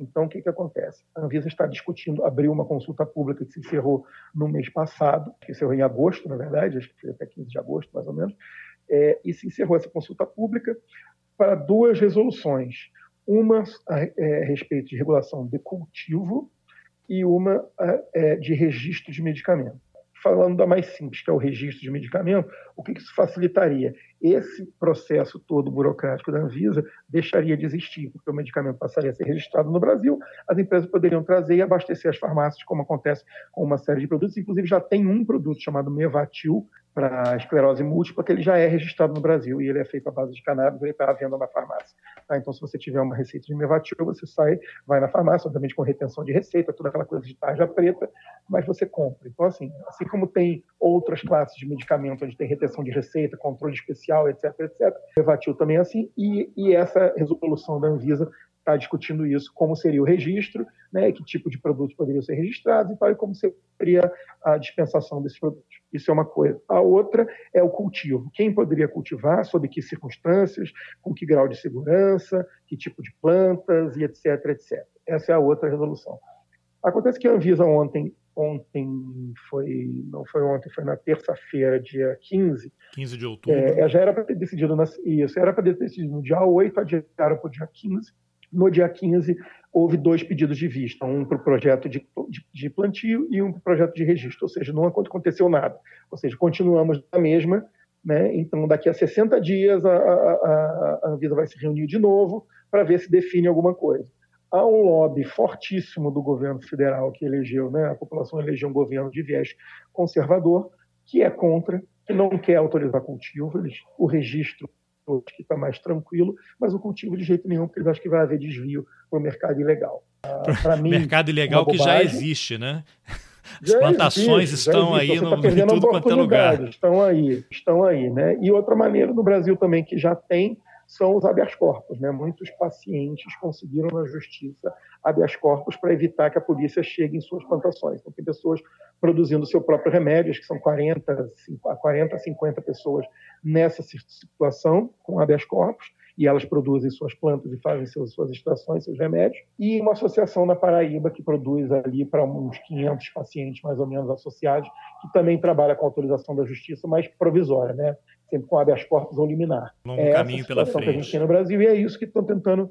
Então, o que, que acontece? A Anvisa está discutindo, abriu uma consulta pública que se encerrou no mês passado, que encerrou em agosto, na verdade, acho que foi até quinze de agosto, mais ou menos, é, e se encerrou essa consulta pública para duas resoluções, uma a, é, a respeito de regulação de cultivo e uma a, é, de registro de medicamento. Falando da mais simples, que é o registro de medicamento, o que isso facilitaria? Esse processo todo burocrático da Anvisa deixaria de existir, porque o medicamento passaria a ser registrado no Brasil, as empresas poderiam trazer e abastecer as farmácias, como acontece com uma série de produtos. Inclusive, já tem um produto chamado Mevatil, para esclerose múltipla, que ele já é registrado no Brasil e ele é feito à base de cannabis, ele está à venda na farmácia. Tá? Então, se você tiver uma receita de Mevatil, você sai, vai na farmácia, obviamente com retenção de receita, toda aquela coisa de tarja preta, mas você compra. Então, assim, assim como tem outras classes de medicamento onde tem retenção de receita, controle especial, etc, etcétera, Mevatil também é assim, e, e essa resolução da Anvisa está discutindo isso, como seria o registro, né, que tipo de produtos poderiam ser registrados e tal, e como seria a dispensação desses produtos. Isso é uma coisa. A outra é o cultivo. Quem poderia cultivar, sob que circunstâncias, com que grau de segurança, que tipo de plantas, e etc, etcétera. Essa é a outra resolução. Acontece que a Anvisa ontem, ontem foi, não foi ontem, foi na terça-feira, dia quinze. quinze de outubro. É, já era para ter decidido, na, isso, era para ter decidido no dia oito, adiaram para o dia quinze. No dia quinze, houve dois pedidos de vista, um para o projeto de, de, de plantio e um para o projeto de registro, ou seja, não aconteceu nada, ou seja, continuamos na mesma, né? Então daqui a sessenta dias a, a, a Anvisa vai se reunir de novo para ver se define alguma coisa. Há um lobby fortíssimo do governo federal que elegeu, né? A população elegeu um governo de viés conservador, que é contra, que não quer autorizar cultivo, o registro que está mais tranquilo, mas o cultivo de jeito nenhum, porque eles acham que vai haver desvio para o mercado ilegal. Ah, mim, mercado ilegal que já existe, né? As já plantações existe, estão aí no, tá em tudo quanto é lugar. Estão aí, estão aí, né? E outra maneira no Brasil também que já tem são os habeas corpus, né? Muitos pacientes conseguiram na justiça habeas corpus para evitar que a polícia chegue em suas plantações. Então, tem pessoas produzindo seu próprio remédio, acho que são quarenta, cinquenta pessoas nessa situação com habeas corpus, e elas produzem suas plantas e fazem seus, suas extrações, seus remédios. E uma associação na Paraíba que produz ali para uns quinhentos pacientes, mais ou menos, associados, que também trabalha com autorização da justiça, mas provisória, né? Sempre com habeas corpus ou liminar. Longo é caminho pela frente. Que a gente tem no Brasil, e é isso que estão tentando.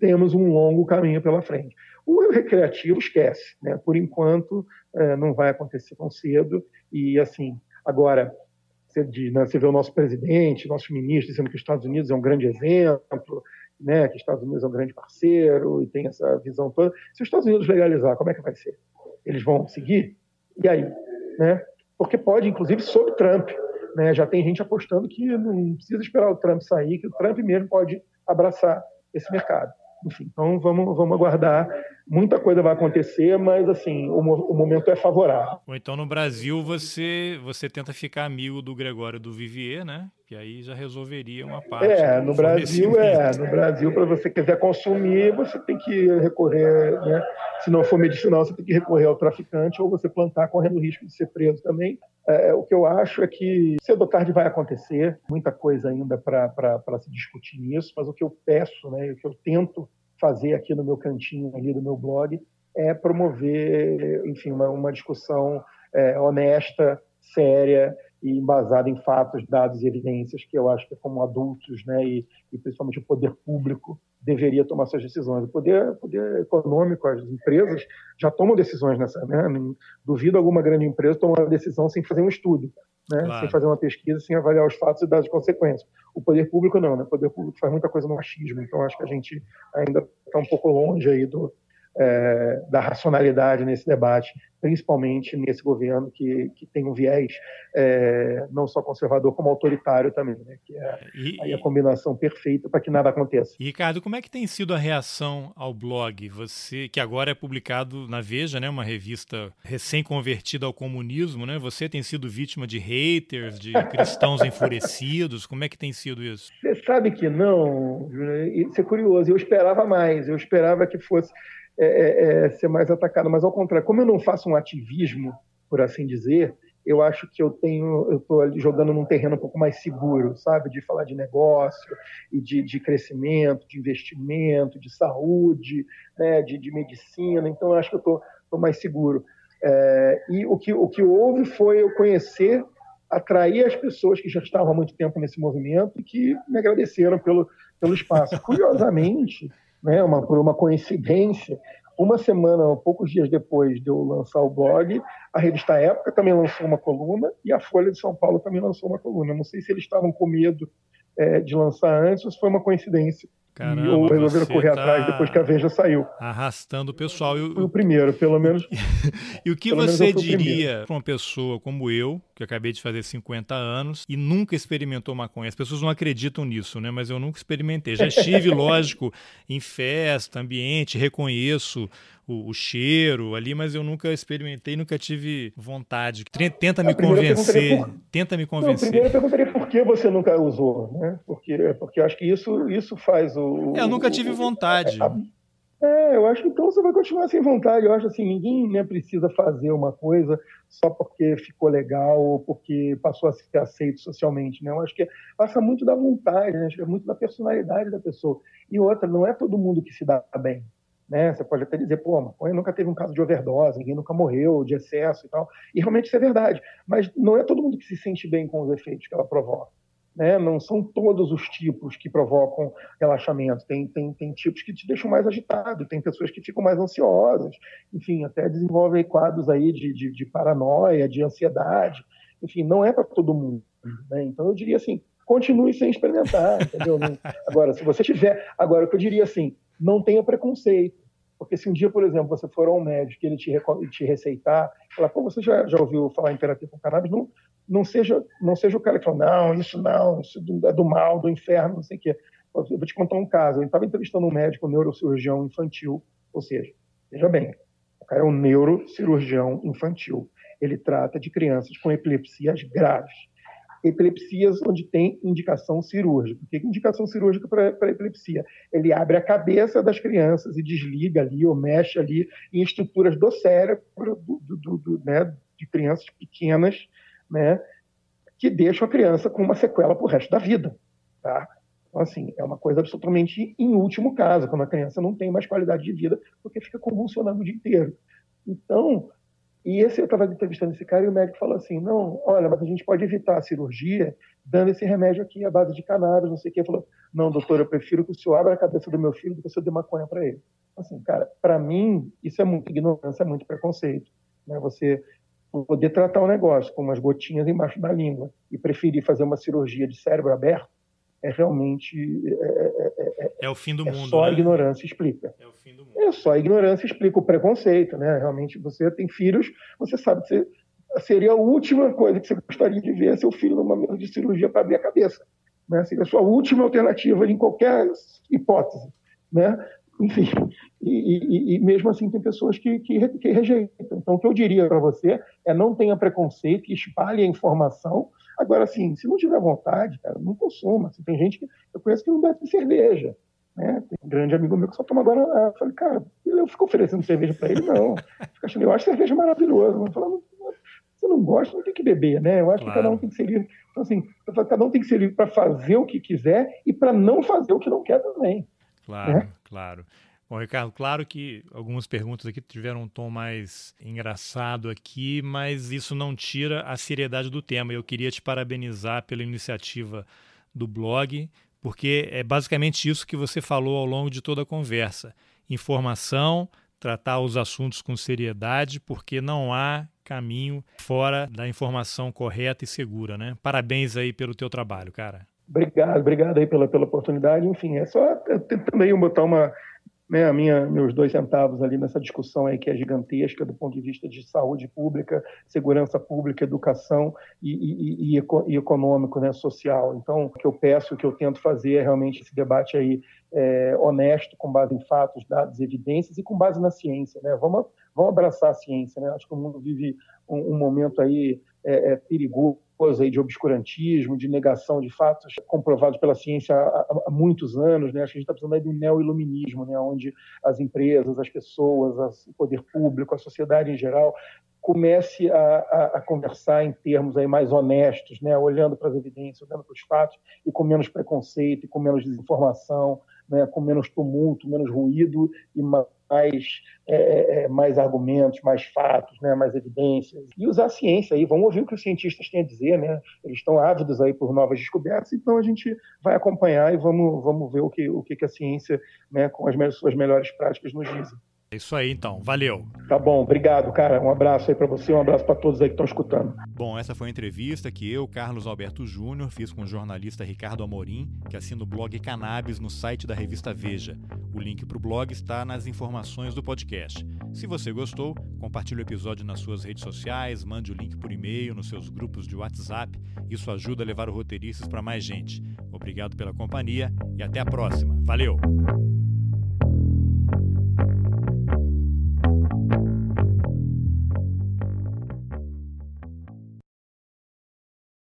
Temos um longo caminho pela frente. O recreativo esquece, né? Por enquanto, não vai acontecer tão cedo. E, assim, agora, você vê o nosso presidente, nossos ministros, dizendo que os Estados Unidos é um grande exemplo, né? Que os Estados Unidos é um grande parceiro e tem essa visão toda. Se os Estados Unidos legalizar, como é que vai ser? Eles vão seguir? E aí? Né? Porque pode, inclusive, sob Trump. Né, já tem gente apostando que não precisa esperar o Trump sair, que o Trump mesmo pode abraçar esse mercado. Enfim, então vamos, vamos aguardar. Muita coisa vai acontecer, mas assim, o, o momento é favorável. Ou então no Brasil você, você tenta ficar amigo do Gregório do Vivier, né? Que aí já resolveria uma parte. É, no Brasil é. No Brasil, para você quiser consumir, você tem que recorrer, né? Se não for medicinal, você tem que recorrer ao traficante ou você plantar correndo o risco de ser preso também. É, o que eu acho é que cedo ou tarde vai acontecer, muita coisa ainda para se discutir nisso, mas o que eu peço, né, o que eu tento fazer aqui no meu cantinho, ali do meu blog, é promover, enfim, uma, uma discussão é, honesta, séria e embasada em fatos, dados e evidências, que eu acho que como adultos, né, e, e principalmente o poder público deveria tomar suas decisões. O poder, poder econômico, as empresas já tomam decisões nessa, né? Não duvido alguma grande empresa tomar uma decisão sem fazer um estudo, né? Claro. Sem fazer uma pesquisa, sem avaliar os fatos e dados de consequências. O poder público não, né? O poder público faz muita coisa no achismo, então acho que a gente ainda está um pouco longe aí do, é, da racionalidade nesse debate, principalmente nesse governo que, que tem um viés é, não só conservador como autoritário também, né? Que é e, aí a combinação perfeita para que nada aconteça. E, Ricardo, como é que tem sido a reação ao blog? Você, que agora é publicado na Veja, né? Uma revista recém-convertida ao comunismo, né? Você tem sido vítima de haters, de cristãos enfurecidos, como é que tem sido isso? Você sabe que não, isso é curioso, eu esperava mais, eu esperava que fosse é, é, ser mais atacado, mas ao contrário, como eu não faço um ativismo, por assim dizer, eu acho que eu tenho, eu estou jogando num terreno um pouco mais seguro, sabe, de falar de negócio, e de, de crescimento, de investimento, de saúde, né, de, de medicina, então eu acho que eu estou mais seguro. É, e o que, o que houve foi eu conhecer, atrair as pessoas que já estavam há muito tempo nesse movimento e que me agradeceram pelo, pelo espaço. Curiosamente, né, uma, por uma coincidência, uma semana, poucos dias depois de eu lançar o blog, a revista Época também lançou uma coluna e a Folha de São Paulo também lançou uma coluna. Não sei se eles estavam com medo é, de lançar antes ou se foi uma coincidência. Caramba, ou resolveram correr tá atrás depois que a Veja saiu. Arrastando o pessoal. Eu fui o primeiro, pelo menos. E o que você diria para uma pessoa como eu, que eu acabei de fazer cinquenta anos e nunca experimentou maconha? As pessoas não acreditam nisso, né? Mas eu nunca experimentei. Já estive, lógico, em festa, ambiente, reconheço o, o cheiro ali, mas eu nunca experimentei, nunca tive vontade. Tenta me convencer. Por... Tenta me convencer. Não, primeiro eu perguntaria por que você nunca usou, né? Porque, porque eu acho que isso, isso faz o É, eu nunca tive vontade. É, eu acho que então você vai continuar sem vontade. Eu acho assim, ninguém, né, precisa fazer uma coisa só porque ficou legal ou porque passou a ser aceito socialmente, né? Eu acho que passa muito da vontade, né? É muito da personalidade da pessoa. E outra, não é todo mundo que se dá bem, né? Você pode até dizer, pô, maconha nunca teve um caso de overdose, ninguém nunca morreu de excesso e tal. E realmente isso é verdade. Mas não é todo mundo que se sente bem com os efeitos que ela provoca. Né? Não são todos os tipos que provocam relaxamento, tem, tem, tem tipos que te deixam mais agitado, tem pessoas que ficam mais ansiosas, enfim, até desenvolvem quadros aí de, de, de paranoia, de ansiedade, enfim, não é para todo mundo, né? Então eu diria assim, continue sem experimentar, entendeu? Agora, se você tiver, agora o que eu diria assim, não tenha preconceito, porque se um dia, por exemplo, você for a um médico e ele te, te receitar, falar, pô, você já, já ouviu falar em terapia com cannabis? Não, Não seja, não seja o cara que fala, não, isso não, isso é do mal, do inferno, não sei o quê. Eu vou te contar um caso. Eu estava entrevistando um médico, um neurocirurgião infantil, ou seja, veja bem, o cara é um neurocirurgião infantil. Ele trata de crianças com epilepsias graves. Epilepsias onde tem indicação cirúrgica. O que é indicação cirúrgica para epilepsia? Ele abre a cabeça das crianças e desliga ali, ou mexe ali, em estruturas do cérebro, do, do, do, do, né, de crianças pequenas, né, que deixa a criança com uma sequela para o resto da vida, tá? Então, assim, é uma coisa absolutamente em último caso, quando a criança não tem mais qualidade de vida, porque fica convulsionando o dia inteiro. Então, e esse, eu estava entrevistando esse cara e o médico falou assim, não, olha, mas a gente pode evitar a cirurgia dando esse remédio aqui, à base de cannabis, não sei o que. Ele falou, não, doutor, eu prefiro que o senhor abra a cabeça do meu filho do que o senhor dê maconha para ele. Assim, cara, para mim, isso é muita ignorância, é muito preconceito, né? Você poder tratar o negócio com umas gotinhas embaixo da língua e preferir fazer uma cirurgia de cérebro aberto é realmente... É, é, é o fim do é mundo, só, né? A ignorância explica. É o fim do mundo. É só a ignorância explica o preconceito, né? Realmente, você tem filhos, você sabe que você, seria a última coisa que você gostaria de ver seu filho numa mesa de cirurgia para abrir a cabeça, né? Seria a sua última alternativa em qualquer hipótese, né? enfim, e, e, e mesmo assim tem pessoas que, que, que rejeitam. Então, o que eu diria para você é: não tenha preconceito, espalhe a informação. Agora, assim, se não tiver vontade, cara, não consuma. Assim, tem gente que eu conheço que não bebe cerveja, né? Tem um grande amigo meu que só toma agora. Eu falei, cara, eu fico oferecendo cerveja para ele, não. Fico achando, eu acho cerveja maravilhosa. Eu falo, você não gosta, não tem que beber, né? Eu acho claro. que cada um tem que ser livre. Então, assim, eu falo, cada um tem que ser livre para fazer o que quiser e para não fazer o que não quer também. Claro, né? Claro. Bom, Ricardo, claro que algumas perguntas aqui tiveram um tom mais engraçado aqui, mas isso não tira a seriedade do tema. Eu queria te parabenizar pela iniciativa do blog, porque é basicamente isso que você falou ao longo de toda a conversa. Informação, tratar os assuntos com seriedade, porque não há caminho fora da informação correta e segura, né? Parabéns aí pelo teu trabalho, cara. Obrigado, obrigado aí pela, pela oportunidade. Enfim, é só também botar uma... Né, a minha, meus dois centavos ali nessa discussão aí que é gigantesca do ponto de vista de saúde pública, segurança pública, educação e, e, e, eco, e econômico, né, social. Então, o que eu peço, o que eu tento fazer é realmente esse debate aí é, honesto, com base em fatos, dados, evidências e com base na ciência, né? Vamos, vamos abraçar a ciência, né? Acho que o mundo vive um, um momento aí é, é, perigoso aí de obscurantismo, de negação de fatos comprovados pela ciência há, há muitos anos, né? Acho que a gente está precisando aí de um neoiluminismo, né? Onde as empresas, as pessoas, as, o poder público, a sociedade em geral, comece a, a, a conversar em termos aí mais honestos, né? Olhando para as evidências, olhando para os fatos e com menos preconceito, e com menos desinformação, né? Com menos tumulto, menos ruído e mais... mais, é, é, mais argumentos, mais fatos, né, mais evidências. E usar a ciência aí, vamos ouvir o que os cientistas têm a dizer, né? Eles estão ávidos aí por novas descobertas, então a gente vai acompanhar e vamos, vamos ver o que, o que a ciência, né, com as suas melhores práticas nos dizem. É isso aí, então. Valeu. Tá bom. Obrigado, cara. Um abraço aí pra você, um abraço pra todos aí que estão escutando. Bom, essa foi a entrevista que eu, Carlos Alberto Júnior, fiz com o jornalista Ricardo Amorim, que assina o blog Cannabis no site da revista Veja. O link pro blog está nas informações do podcast. Se você gostou, compartilhe o episódio nas suas redes sociais, mande o link por e-mail, nos seus grupos de WhatsApp. Isso ajuda a levar o Roteirices para mais gente. Obrigado pela companhia e até a próxima. Valeu!